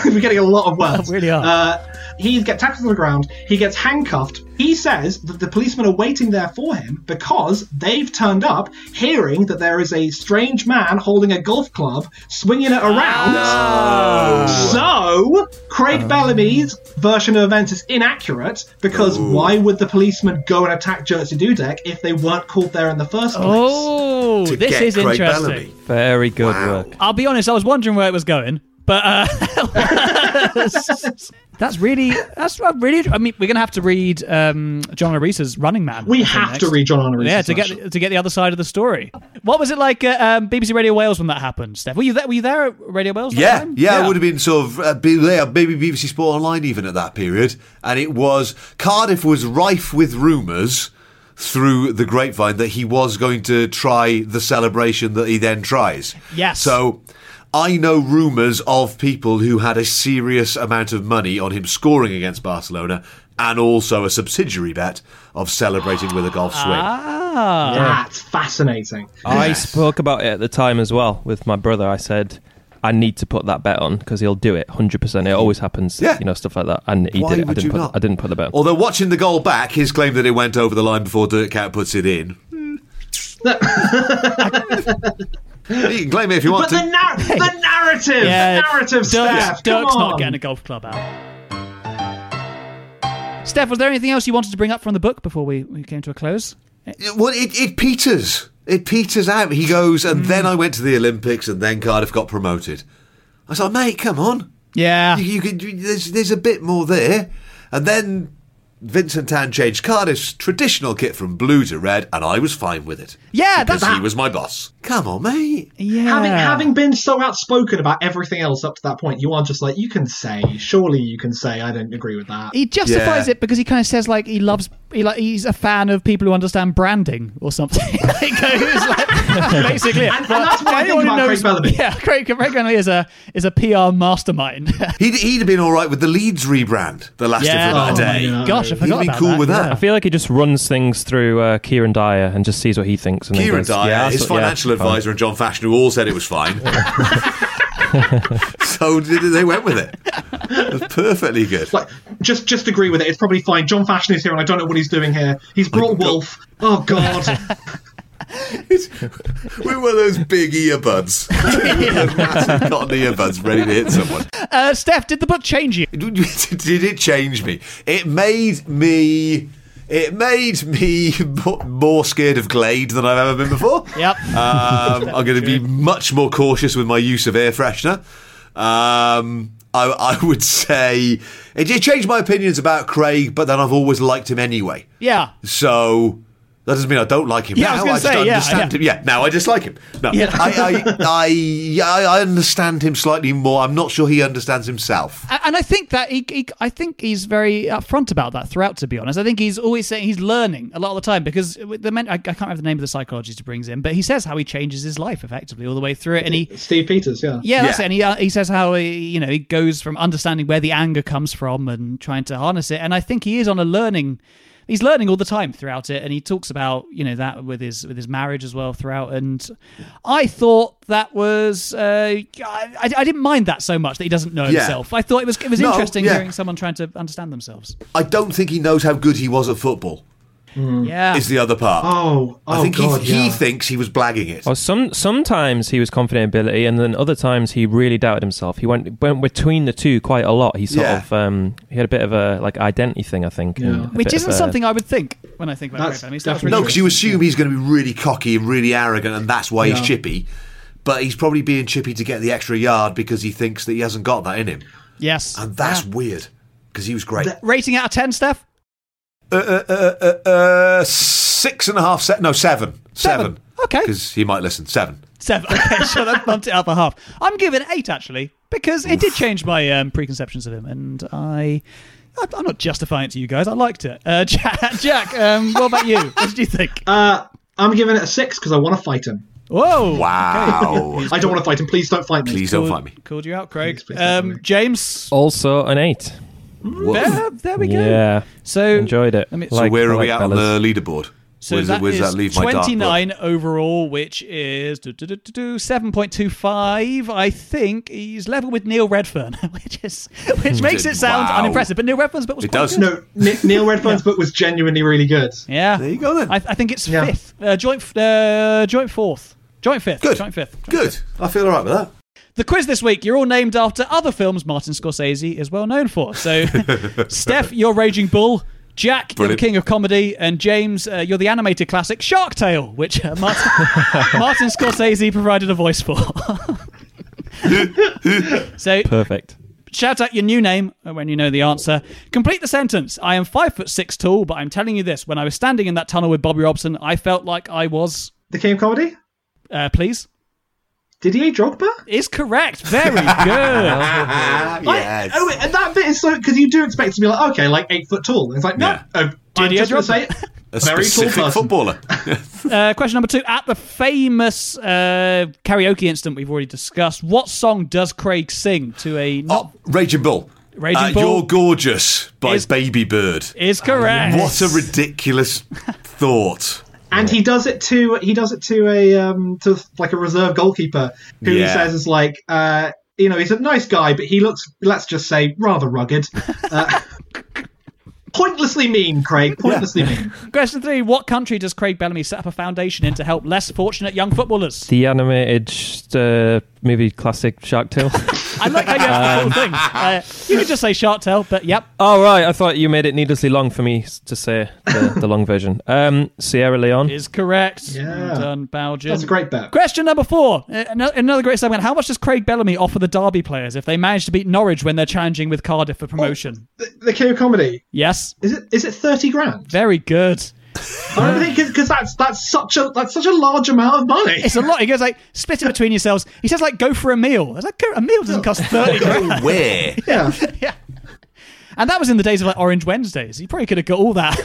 We're getting a lot of wells. Really are. He gets tackled to the ground. He gets handcuffed. He says that the policemen are waiting there for him because they've turned up hearing that there is a strange man holding a golf club swinging it around. No. So Craig Bellamy's version of events is inaccurate because why would the policemen go and attack Jerzy Dudek if they weren't called there in the first place? Oh, this is Craig interesting. Bellamy. Very good work. I'll be honest, I was wondering where it was going. But that's really. I mean, we're gonna have to read John Arne Riise's Running Man. We have to read John Arne Riise. Yeah, to get the other side of the story. What was it like at BBC Radio Wales when that happened, Steph? Were you there at Radio Wales? That time? Yeah. I would have been sort of maybe BBC Sport Online even at that period, and it was Cardiff was rife with rumours through the grapevine that he was going to try the celebration that he then tries. Yes. So. I know rumours of people who had a serious amount of money on him scoring against Barcelona and also a subsidiary bet of celebrating with a golf swing. Ah, that's fascinating. I spoke about it at the time as well with my brother. I said, I need to put that bet on because he'll do it 100%. It always happens, you know, stuff like that. And he did it. I didn't put the bet on. Although watching the goal back, his claim that it went over the line before Dudek puts it in. You can blame me if you want to. But the narrative! Yeah. The narrative, Steph! Dirk's not getting a golf club out. Steph, was there anything else you wanted to bring up from the book before we came to a close? Well, it peters. It peters out. He goes, and then I went to the Olympics, and then Cardiff got promoted. I was like, mate, come on. Yeah. There's a bit more there. And then... Vincent Tan changed Cardiff's traditional kit from blue to red, and I was fine with it. Yeah, that's because he was my boss. Come on, mate. Yeah. Having been so outspoken about everything else up to that point, you are just like, surely you can say I don't agree with that. He justifies it because he kind of says like he's a fan of people who understand branding or something. Basically, and that's what I think about Craig Bellamy. Yeah, Craig Bellamy is a PR mastermind. He'd have been all right with the Leeds rebrand that lasted for about a day. No. Gosh, I forgot about cool that. With that. Yeah. I feel like he just runs things through Kieran Dyer and just sees what he thinks. And Kieran Dyer, his financial advisor, and John Fashanu all said it was fine. So they went with it. That's perfectly good. Like, just agree with it. It's probably fine. John Fashanu is here, and I don't know what he's doing here. He's brought Wolf. Oh, God. We were those big earbuds. Those massive cotton earbuds ready to hit someone. Steph, did the book change you? Did it change me? It made me more scared of Glade than I've ever been before. Yep. I'm going to be much more cautious with my use of air freshener. I would say it changed my opinions about Craig, but then I've always liked him anyway. Yeah. So that doesn't mean I don't like him now. I just understand him. Yeah, now I dislike him. No, yeah. I understand him slightly more. I'm not sure he understands himself. And I think that I think he's very upfront about that throughout, to be honest. I think he's always saying he's learning a lot of the time, because I can't remember the name of the psychologist who brings in, but he says how he changes his life effectively all the way through it. And Steve Peters, yeah. Yeah, that's it. And he says how he goes from understanding where the anger comes from and trying to harness it. And I think he is on a learning... He's learning all the time throughout it, and he talks about that with his marriage as well throughout. And I thought that was I didn't mind that so much that he doesn't know himself. I thought it was interesting hearing someone trying to understand themselves. I don't think he knows how good he was at football. Yeah, is the other part. I think he thinks he was blagging it. Well, sometimes he was confident in ability, and then other times he really doubted himself. He went between the two quite a lot. He sort of he had a bit of a identity thing, I think, which isn't something I would think when I think about Craig Bellamy. No, because you assume he's going to be really cocky and really arrogant, and that's why he's chippy. But he's probably being chippy to get the extra yard because he thinks that he hasn't got that in him. Yes, and that's weird because he was great. Rating out of 10, Steph. 7. Seven. Okay. Because he might listen. 7. Okay, so I bumped it up a half. I'm giving 8, actually, because it did change my preconceptions of him, and I'm not justifying it to you guys. I liked it. Jack, what about you? What did you think? I'm giving it a 6 because I want to fight him. Whoa. Wow. Okay. I don't want to fight him. Please don't fight me. Please don't fight me. Called you out, Craig. Please, James? Also an 8. There we go. Yeah. So enjoyed it. So where are we at on the leaderboard? So that leave 29 overall, which is 7.25. I think he's level with Neil Redfern, which makes it sound unimpressive. But Neil Redfern's book was good. No, Neil Redfern's book was genuinely really good. Yeah. There you go then. I think it's fifth. Joint fourth. Joint fifth. Good. Joint fifth. Good. I feel all right with that. The quiz this week, you're all named after other films Martin Scorsese is well known for. So, Steph, you're Raging Bull. Jack, Brilliant. You're the king of comedy. And James, you're the animated classic Shark Tale, which Martin Scorsese provided a voice for. So perfect. Shout out your new name when you know the answer. Complete the sentence. I am 5'6" tall, but I'm telling you this. When I was standing in that tunnel with Bobby Robson, I felt like I was... The king of comedy? Please. Didier Drogba? Is correct. Very good. Yes. And that bit is so... Because you do expect to be like, okay, like 8 foot tall. It's like, no. Yeah. Didier Drogba. Say it. A very specific tall footballer. Question number 2. At the famous karaoke incident we've already discussed, what song does Craig sing to a... Raging Bull. Raging Bull. You're Gorgeous by Baby Bird. Is correct. What a ridiculous thought. And he does it to a reserve goalkeeper who says it's like he's a nice guy, but he looks, let's just say, rather rugged. Pointlessly mean, Craig. Pointlessly mean. Question 3: What country does Craig Bellamy set up a foundation in to help less fortunate young footballers? The animated movie classic Shark Tale. I like how you have the whole thing. You could just say Shark Tale, but yep. Oh, right. I thought you made it needlessly long for me to say the long version. Sierra Leone. Is correct. Yeah. Done, Balgen. That's a great bet. Question number 4. Another great segment. How much does Craig Bellamy offer the Derby players if they manage to beat Norwich when they're challenging with Cardiff for promotion? Oh, the King of Comedy? Yes. Is it 30 grand? Very good. I think because that's such a large amount of money. It's a lot. He goes like, split it between yourselves. He says like, go for a meal. I was like, a meal doesn't cost 30 grand. Where? Yeah. And that was in the days of like Orange Wednesdays. You probably could have got all that.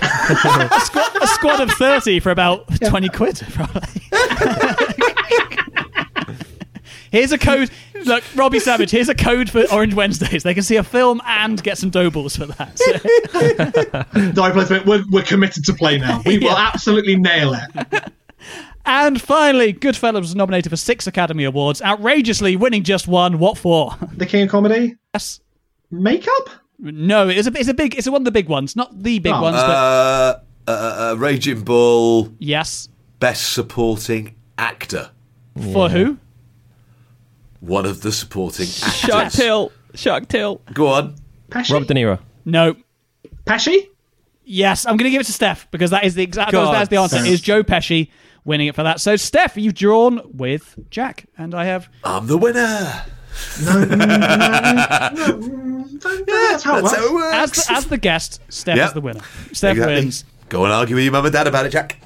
A squad of 30 for about 20 quid, probably. Here's a code. Look, Robbie Savage, here's a code for Orange Wednesdays. They can see a film and get some dough balls for that. So. We're committed to play now. We will absolutely nail it. And finally, Goodfellas was nominated for 6 Academy Awards, outrageously winning just 1. What for? The King of Comedy? Yes. Makeup? No, it's one of the big ones, not the big ones. But Raging Bull. Yes. Best Supporting Actor. For who? One of the supporting actors. Shark Tale. Go on. Pesci? Rob De Niro. No. Pesci? Yes, I'm going to give it to Steph because that is the exact. That's the answer. It is Joe Pesci winning it for that. So Steph, you've drawn with Jack, and I'm the winner. No. That's how it works. As the guest, Steph is the winner. Steph wins. Go and argue with your mum and dad about it, Jack.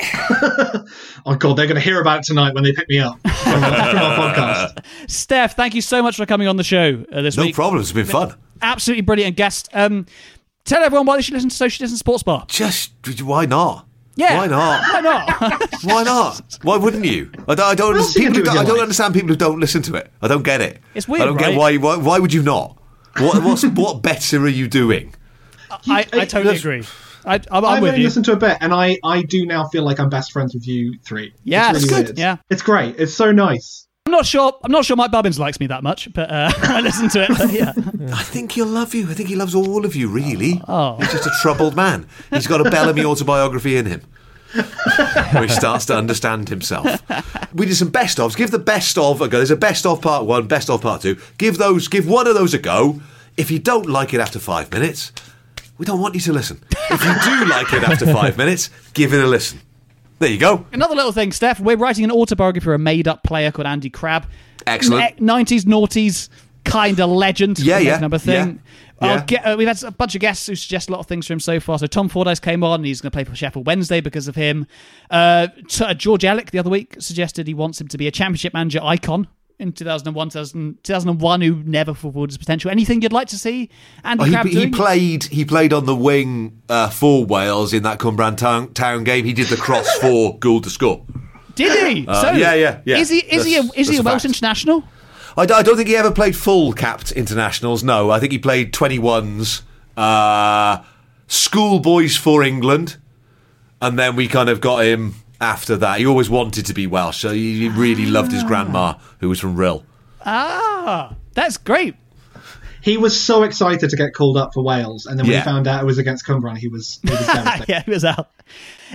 Oh, God, they're going to hear about it tonight when they pick me up from our podcast. Steph, thank you so much for coming on the show this week. No problem. It's been fun. Absolutely brilliant guest. Tell everyone why they should listen to Social Distance Sports Bar. Why not? Yeah. Why not? Why not? Why wouldn't you? I don't understand people who don't listen to it. I don't get it. It's weird, I don't get why would you not? What better are you doing? I totally agree. I'm with you. I listened to a bit, and I do now feel like I'm best friends with you three. Yeah, it's really good. Yeah. It's great. It's so nice. I'm not sure Mike Bubbins likes me that much, but I listen to it. But yeah. I think he'll love you. I think he loves all of you, really. Oh. He's just a troubled man. He's got a Bellamy autobiography in him, where he starts to understand himself. We did some best-ofs. Give the best-of a go. There's a best-of part one, best-of part two. Give one of those a go. If you don't like it after 5 minutes... we don't want you to listen. If you do like it after 5 minutes, give it a listen. There you go. Another little thing, Steph. We're writing an autobiography for a made-up player called Andy Crabb. Excellent. 90s, noughties, kind of legend. Yeah. Number thing. Yeah. We've had a bunch of guests who suggest a lot of things for him so far. So Tom Fordyce came on, and he's going to play for Sheffield Wednesday because of him. George Ellick the other week suggested he wants him to be a Championship Manager icon. In 2001, who never fulfilled his potential. Anything you'd like to see Andy Crabb doing? He played on the wing for Wales in that Cwmbran Town game. He did the cross for Gould to score. Did he? So yeah. Is he a Welsh international? I don't think he ever played full capped internationals. No, I think he played 21s, schoolboys for England, and then we kind of got him. After that, he always wanted to be Welsh, so he really loved his grandma, who was from Rhyl. Ah, that's great. He was so excited to get called up for Wales, and then when he found out it was against Cwmbran, he was devastated. Yeah, he was out.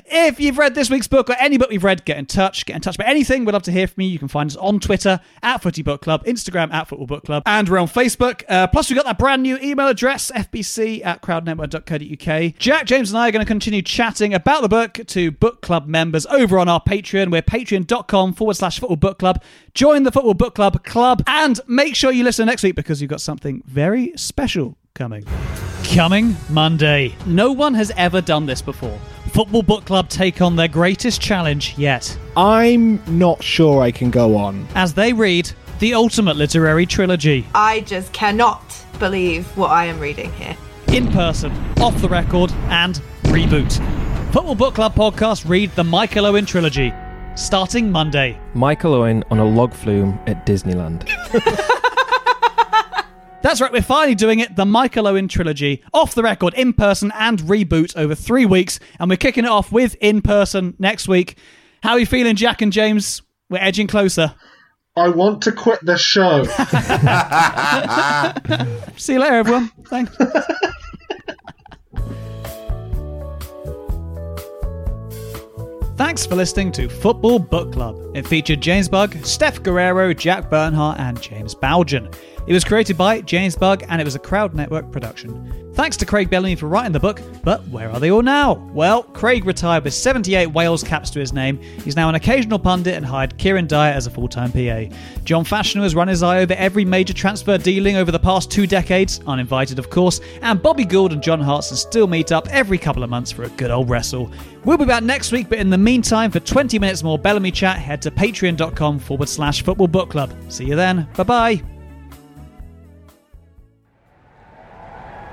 If you've read this week's book or any book we've read, get in touch about anything. We'd love to hear from you. You can find us on Twitter @FootyBookClub, Instagram @FootballBookClub, and we're on Facebook. Plus we've got that brand new email address, fbc@crowdnetwork.co.uk. Jack, James and I are going to continue chatting about the book to book club members over on our Patreon. We're patreon.com/footballbookclub. Join the Football Book Club and make sure you listen next week because you've got something very special coming Monday. No one has ever done this before. Football Book Club take on their greatest challenge yet. I'm not sure I can go on. As they read the ultimate literary trilogy. I just cannot believe what I am reading here. In person, off the record, and reboot. Football Book Club podcast read the Michael Owen trilogy, starting Monday. Michael Owen on a log flume at Disneyland. That's right, we're finally doing it. The Michael Owen trilogy, off the record, in person, and reboot over 3 weeks. And we're kicking it off with in person next week. How are you feeling, Jack and James? We're edging closer. I want to quit the show. See you later, everyone. Thanks. Thanks for listening to Football Book Club. It featured James Bug, Steph Guerrero, Jack Bernhardt, and James Balgen. It was created by James Bug, and it was a Crowd Network production. Thanks to Craig Bellamy for writing the book, but where are they all now? Well, Craig retired with 78 Wales caps to his name. He's now an occasional pundit and hired Kieran Dyer as a full-time PA. John Fashanu has run his eye over every major transfer dealing over the past 2 decades, uninvited of course, and Bobby Gould and John Hartson still meet up every couple of months for a good old wrestle. We'll be back next week, but in the meantime, for 20 minutes more Bellamy chat, head to patreon.com/footballbookclub. See you then. Bye-bye.